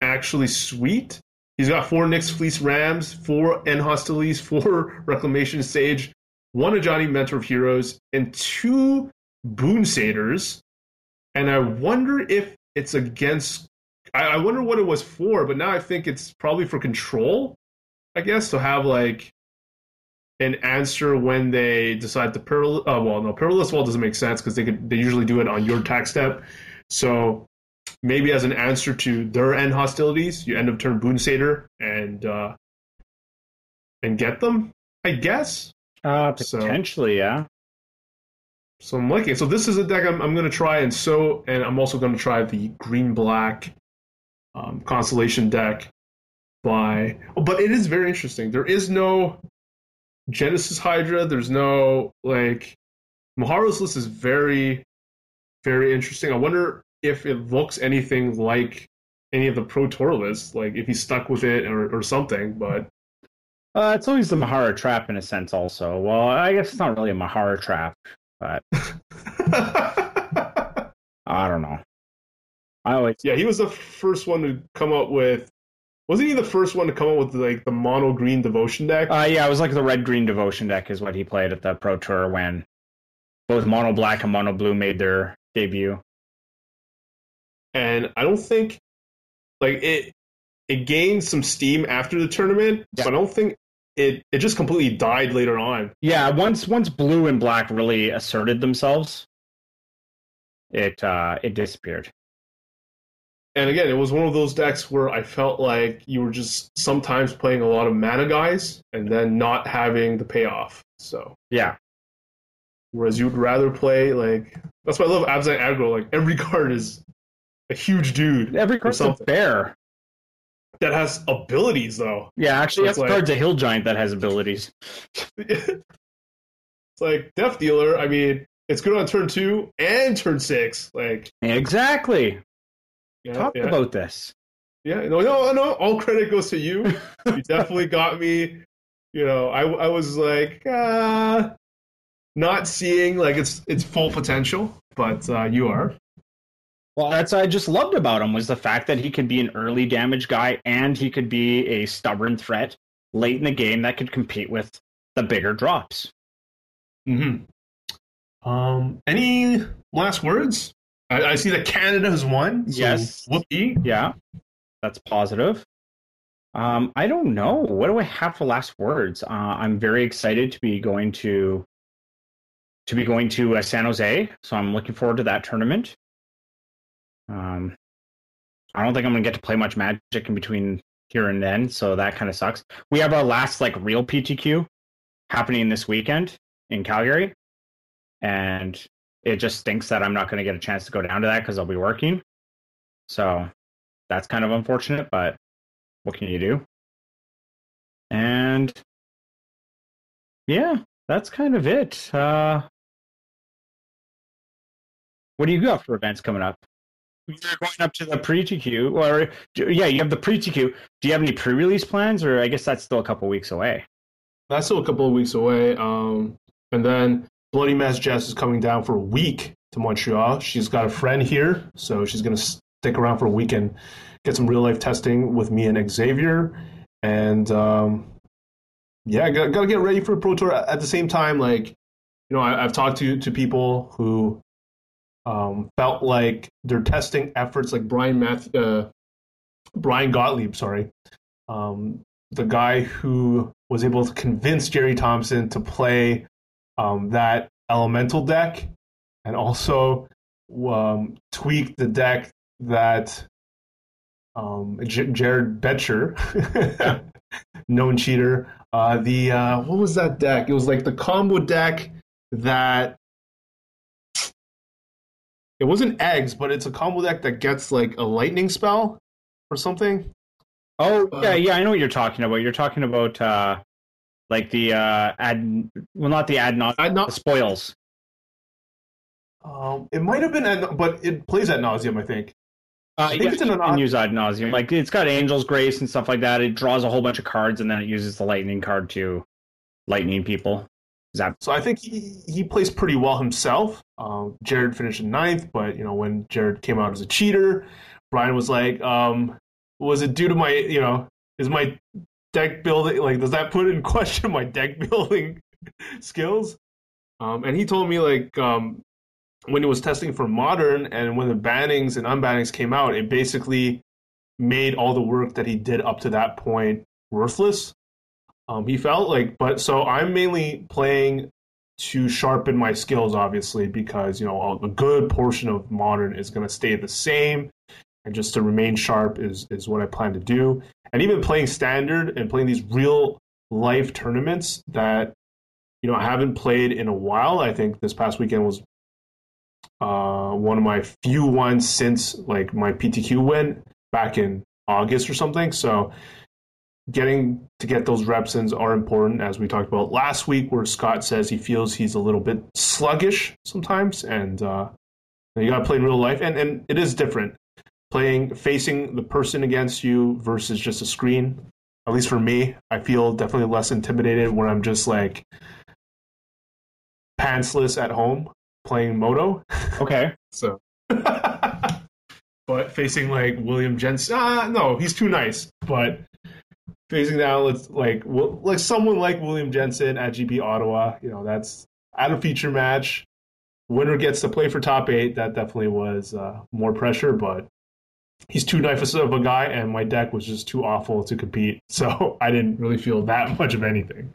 actually sweet. He's got four Nyx Fleece Rams, four Enhostiles, four Reclamation Sage, one Ajani Mentor of Heroes, and two Boon Satyrs. And I wonder if it's against... I, I wonder what it was for, but now I think it's probably for control, I guess, to have, like, an answer when they decide to Perilous... Uh, well, no, Perilous Wall doesn't make sense, because they could they usually do it on your attack step. So maybe as an answer to their end hostilities, you end up turn Boon Satyr and, uh, and get them, I guess. Uh, potentially, so, yeah. So I'm liking it. So this is a deck I'm, I'm going to try, and so and I'm also going to try the Green Black um, Constellation deck. By oh, but it is very interesting. There is no Genesis Hydra. There's no like Maharo's list is very, very interesting. I wonder if it looks anything like any of the Pro Tour lists, like if he's stuck with it or, or something. But uh, it's always the Mahara trap in a sense. Also, well, I guess it's not really a Mahara trap. But I don't know. I always yeah. He was the first one to come up with. Wasn't he the first one to come up with like the mono green devotion deck? Uh, yeah, it was like the red green devotion deck is what he played at the Pro Tour when both mono black and mono blue made their debut. And I don't think like it. It gained some steam after the tournament, yeah. But I don't think. It it just completely died later on. Yeah, once once blue and black really asserted themselves, it uh, it disappeared. And again, it was one of those decks where I felt like you were just sometimes playing a lot of mana guys and then not having the payoff. So yeah. Whereas you'd rather play like that's why I love Abzan Aggro. Like every card is a huge dude. Every card's a bear. That has abilities, though. Yeah, actually, that's like, cards a hill giant that has abilities. It's like Death Dealer. I mean, it's good on turn two and turn six. Like exactly. Yeah, Talk yeah. about this. Yeah, no, no, no. All credit goes to you. You definitely got me. You know, I, I was like, uh, not seeing like its its full potential, but uh, you are. Well, that's what I just loved about him was the fact that he could be an early damage guy and he could be a stubborn threat late in the game that could compete with the bigger drops. Mm-hmm. Um, any last words? I, I see that Canada has won. So yes. Whoopee. Yeah, that's positive. Um, I don't know. What do I have for last words? Uh, I'm very excited to be going to to be going to uh, San Jose, so I'm looking forward to that tournament. Um, I don't think I'm going to get to play much Magic in between here and then, so that kind of sucks. We have our last, like, real P T Q happening this weekend in Calgary, and it just stinks that I'm not going to get a chance to go down to that because I'll be working. So that's kind of unfortunate, but what can you do? And, yeah, that's kind of it. Uh, what do you got for events coming up? You're going up to the pre-T Q, or yeah, you have the pre-T Q. Do you have any pre-release plans, or I guess that's still a couple weeks away? That's still a couple of weeks away. Um, and then Bloody Mess Jess is coming down for a week to Montreal. She's got a friend here, so she's going to stick around for a week and get some real-life testing with me and Xavier. And um, yeah, got, got to get ready for a Pro Tour. At the same time, like, you know, I, I've talked to to people who... Um, felt like their testing efforts, like Brian Math, uh, Brian Gottlieb, sorry, um, the guy who was able to convince Jerry Thompson to play um, that elemental deck, and also um, tweak the deck that um, J Jared Betcher, known cheater, uh, the uh, what was that deck? It was like the combo deck that it wasn't eggs, but it's a combo deck that gets like a lightning spell or something. Oh yeah, uh, yeah, I know what you're talking about. You're talking about uh, like the uh, ad, well, not the ad, not the spoils. Um, it might have been, ad, but it plays ad nauseum, I think. Uh, I think yeah, it's an you can use ad nauseum. Like it's got Angel's Grace and stuff like that. It draws a whole bunch of cards, and then it uses the lightning card to lightning people. So I think he, he plays pretty well himself. Um, Jared finished in ninth, but you know when Jared came out as a cheater, Brian was like, um, "Was it due to my you know is my deck building like does that put in question my deck building skills?" Um, and he told me like um, when it was testing for Modern and when the bannings and unbannings came out, it basically made all the work that he did up to that point worthless. Um, he felt like, but so I'm mainly playing to sharpen my skills, obviously, because, you know, a good portion of Modern is going to stay the same. And just to remain sharp is, is what I plan to do. And even playing Standard and playing these real life tournaments that, you know, I haven't played in a while. I think this past weekend was uh, one of my few ones since, like, my P T Q win back in August or something. So getting to get those reps in are important, as we talked about last week, where Scott says he feels he's a little bit sluggish sometimes, and uh, you got to play in real life, and and it is different playing facing the person against you versus just a screen. At least for me, I feel definitely less intimidated when I'm just like pantsless at home playing Moto. Okay, so. But facing like William Jensen, ah, no, he's too nice, but. Facing down, let's like like someone like William Jensen at G P Ottawa. You know, that's at a feature match. Winner gets to play for top eight. That definitely was uh, more pressure, but he's too nice of a guy, and my deck was just too awful to compete. So I didn't really feel that much of anything.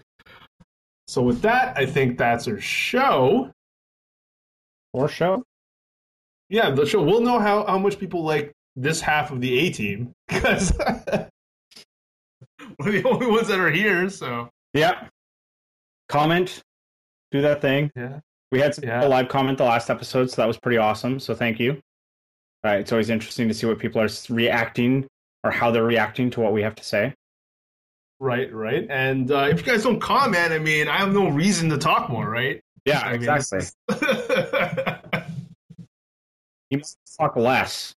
So with that, I think that's our show. Or show? Yeah, the show. We'll know how how much people like this half of the A team because. We're the only ones that are here, so yeah. Comment, do that thing. Yeah, we had some yeah. live comment the last episode, so that was pretty awesome. So thank you. Uh, it's always interesting to see what people are reacting or how they're reacting to what we have to say. Right, right. And uh, if you guys don't comment, I mean, I have no reason to talk more, right? Yeah, I exactly. Mean, you must talk less.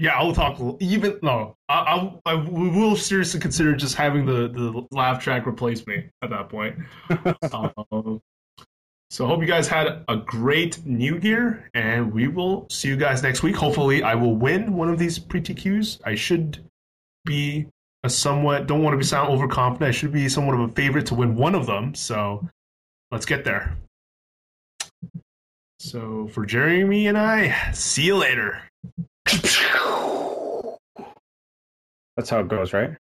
Yeah, I'll talk even no. I, I I will seriously consider just having the the laugh track replace me at that point. um, so hope you guys had a great new year, and we will see you guys next week. Hopefully, I will win one of these pre-T Qs. I should be a somewhat don't want to be sound overconfident. I should be somewhat of a favorite to win one of them. So let's get there. So for Jeremy and I, see you later. That's how it goes, right?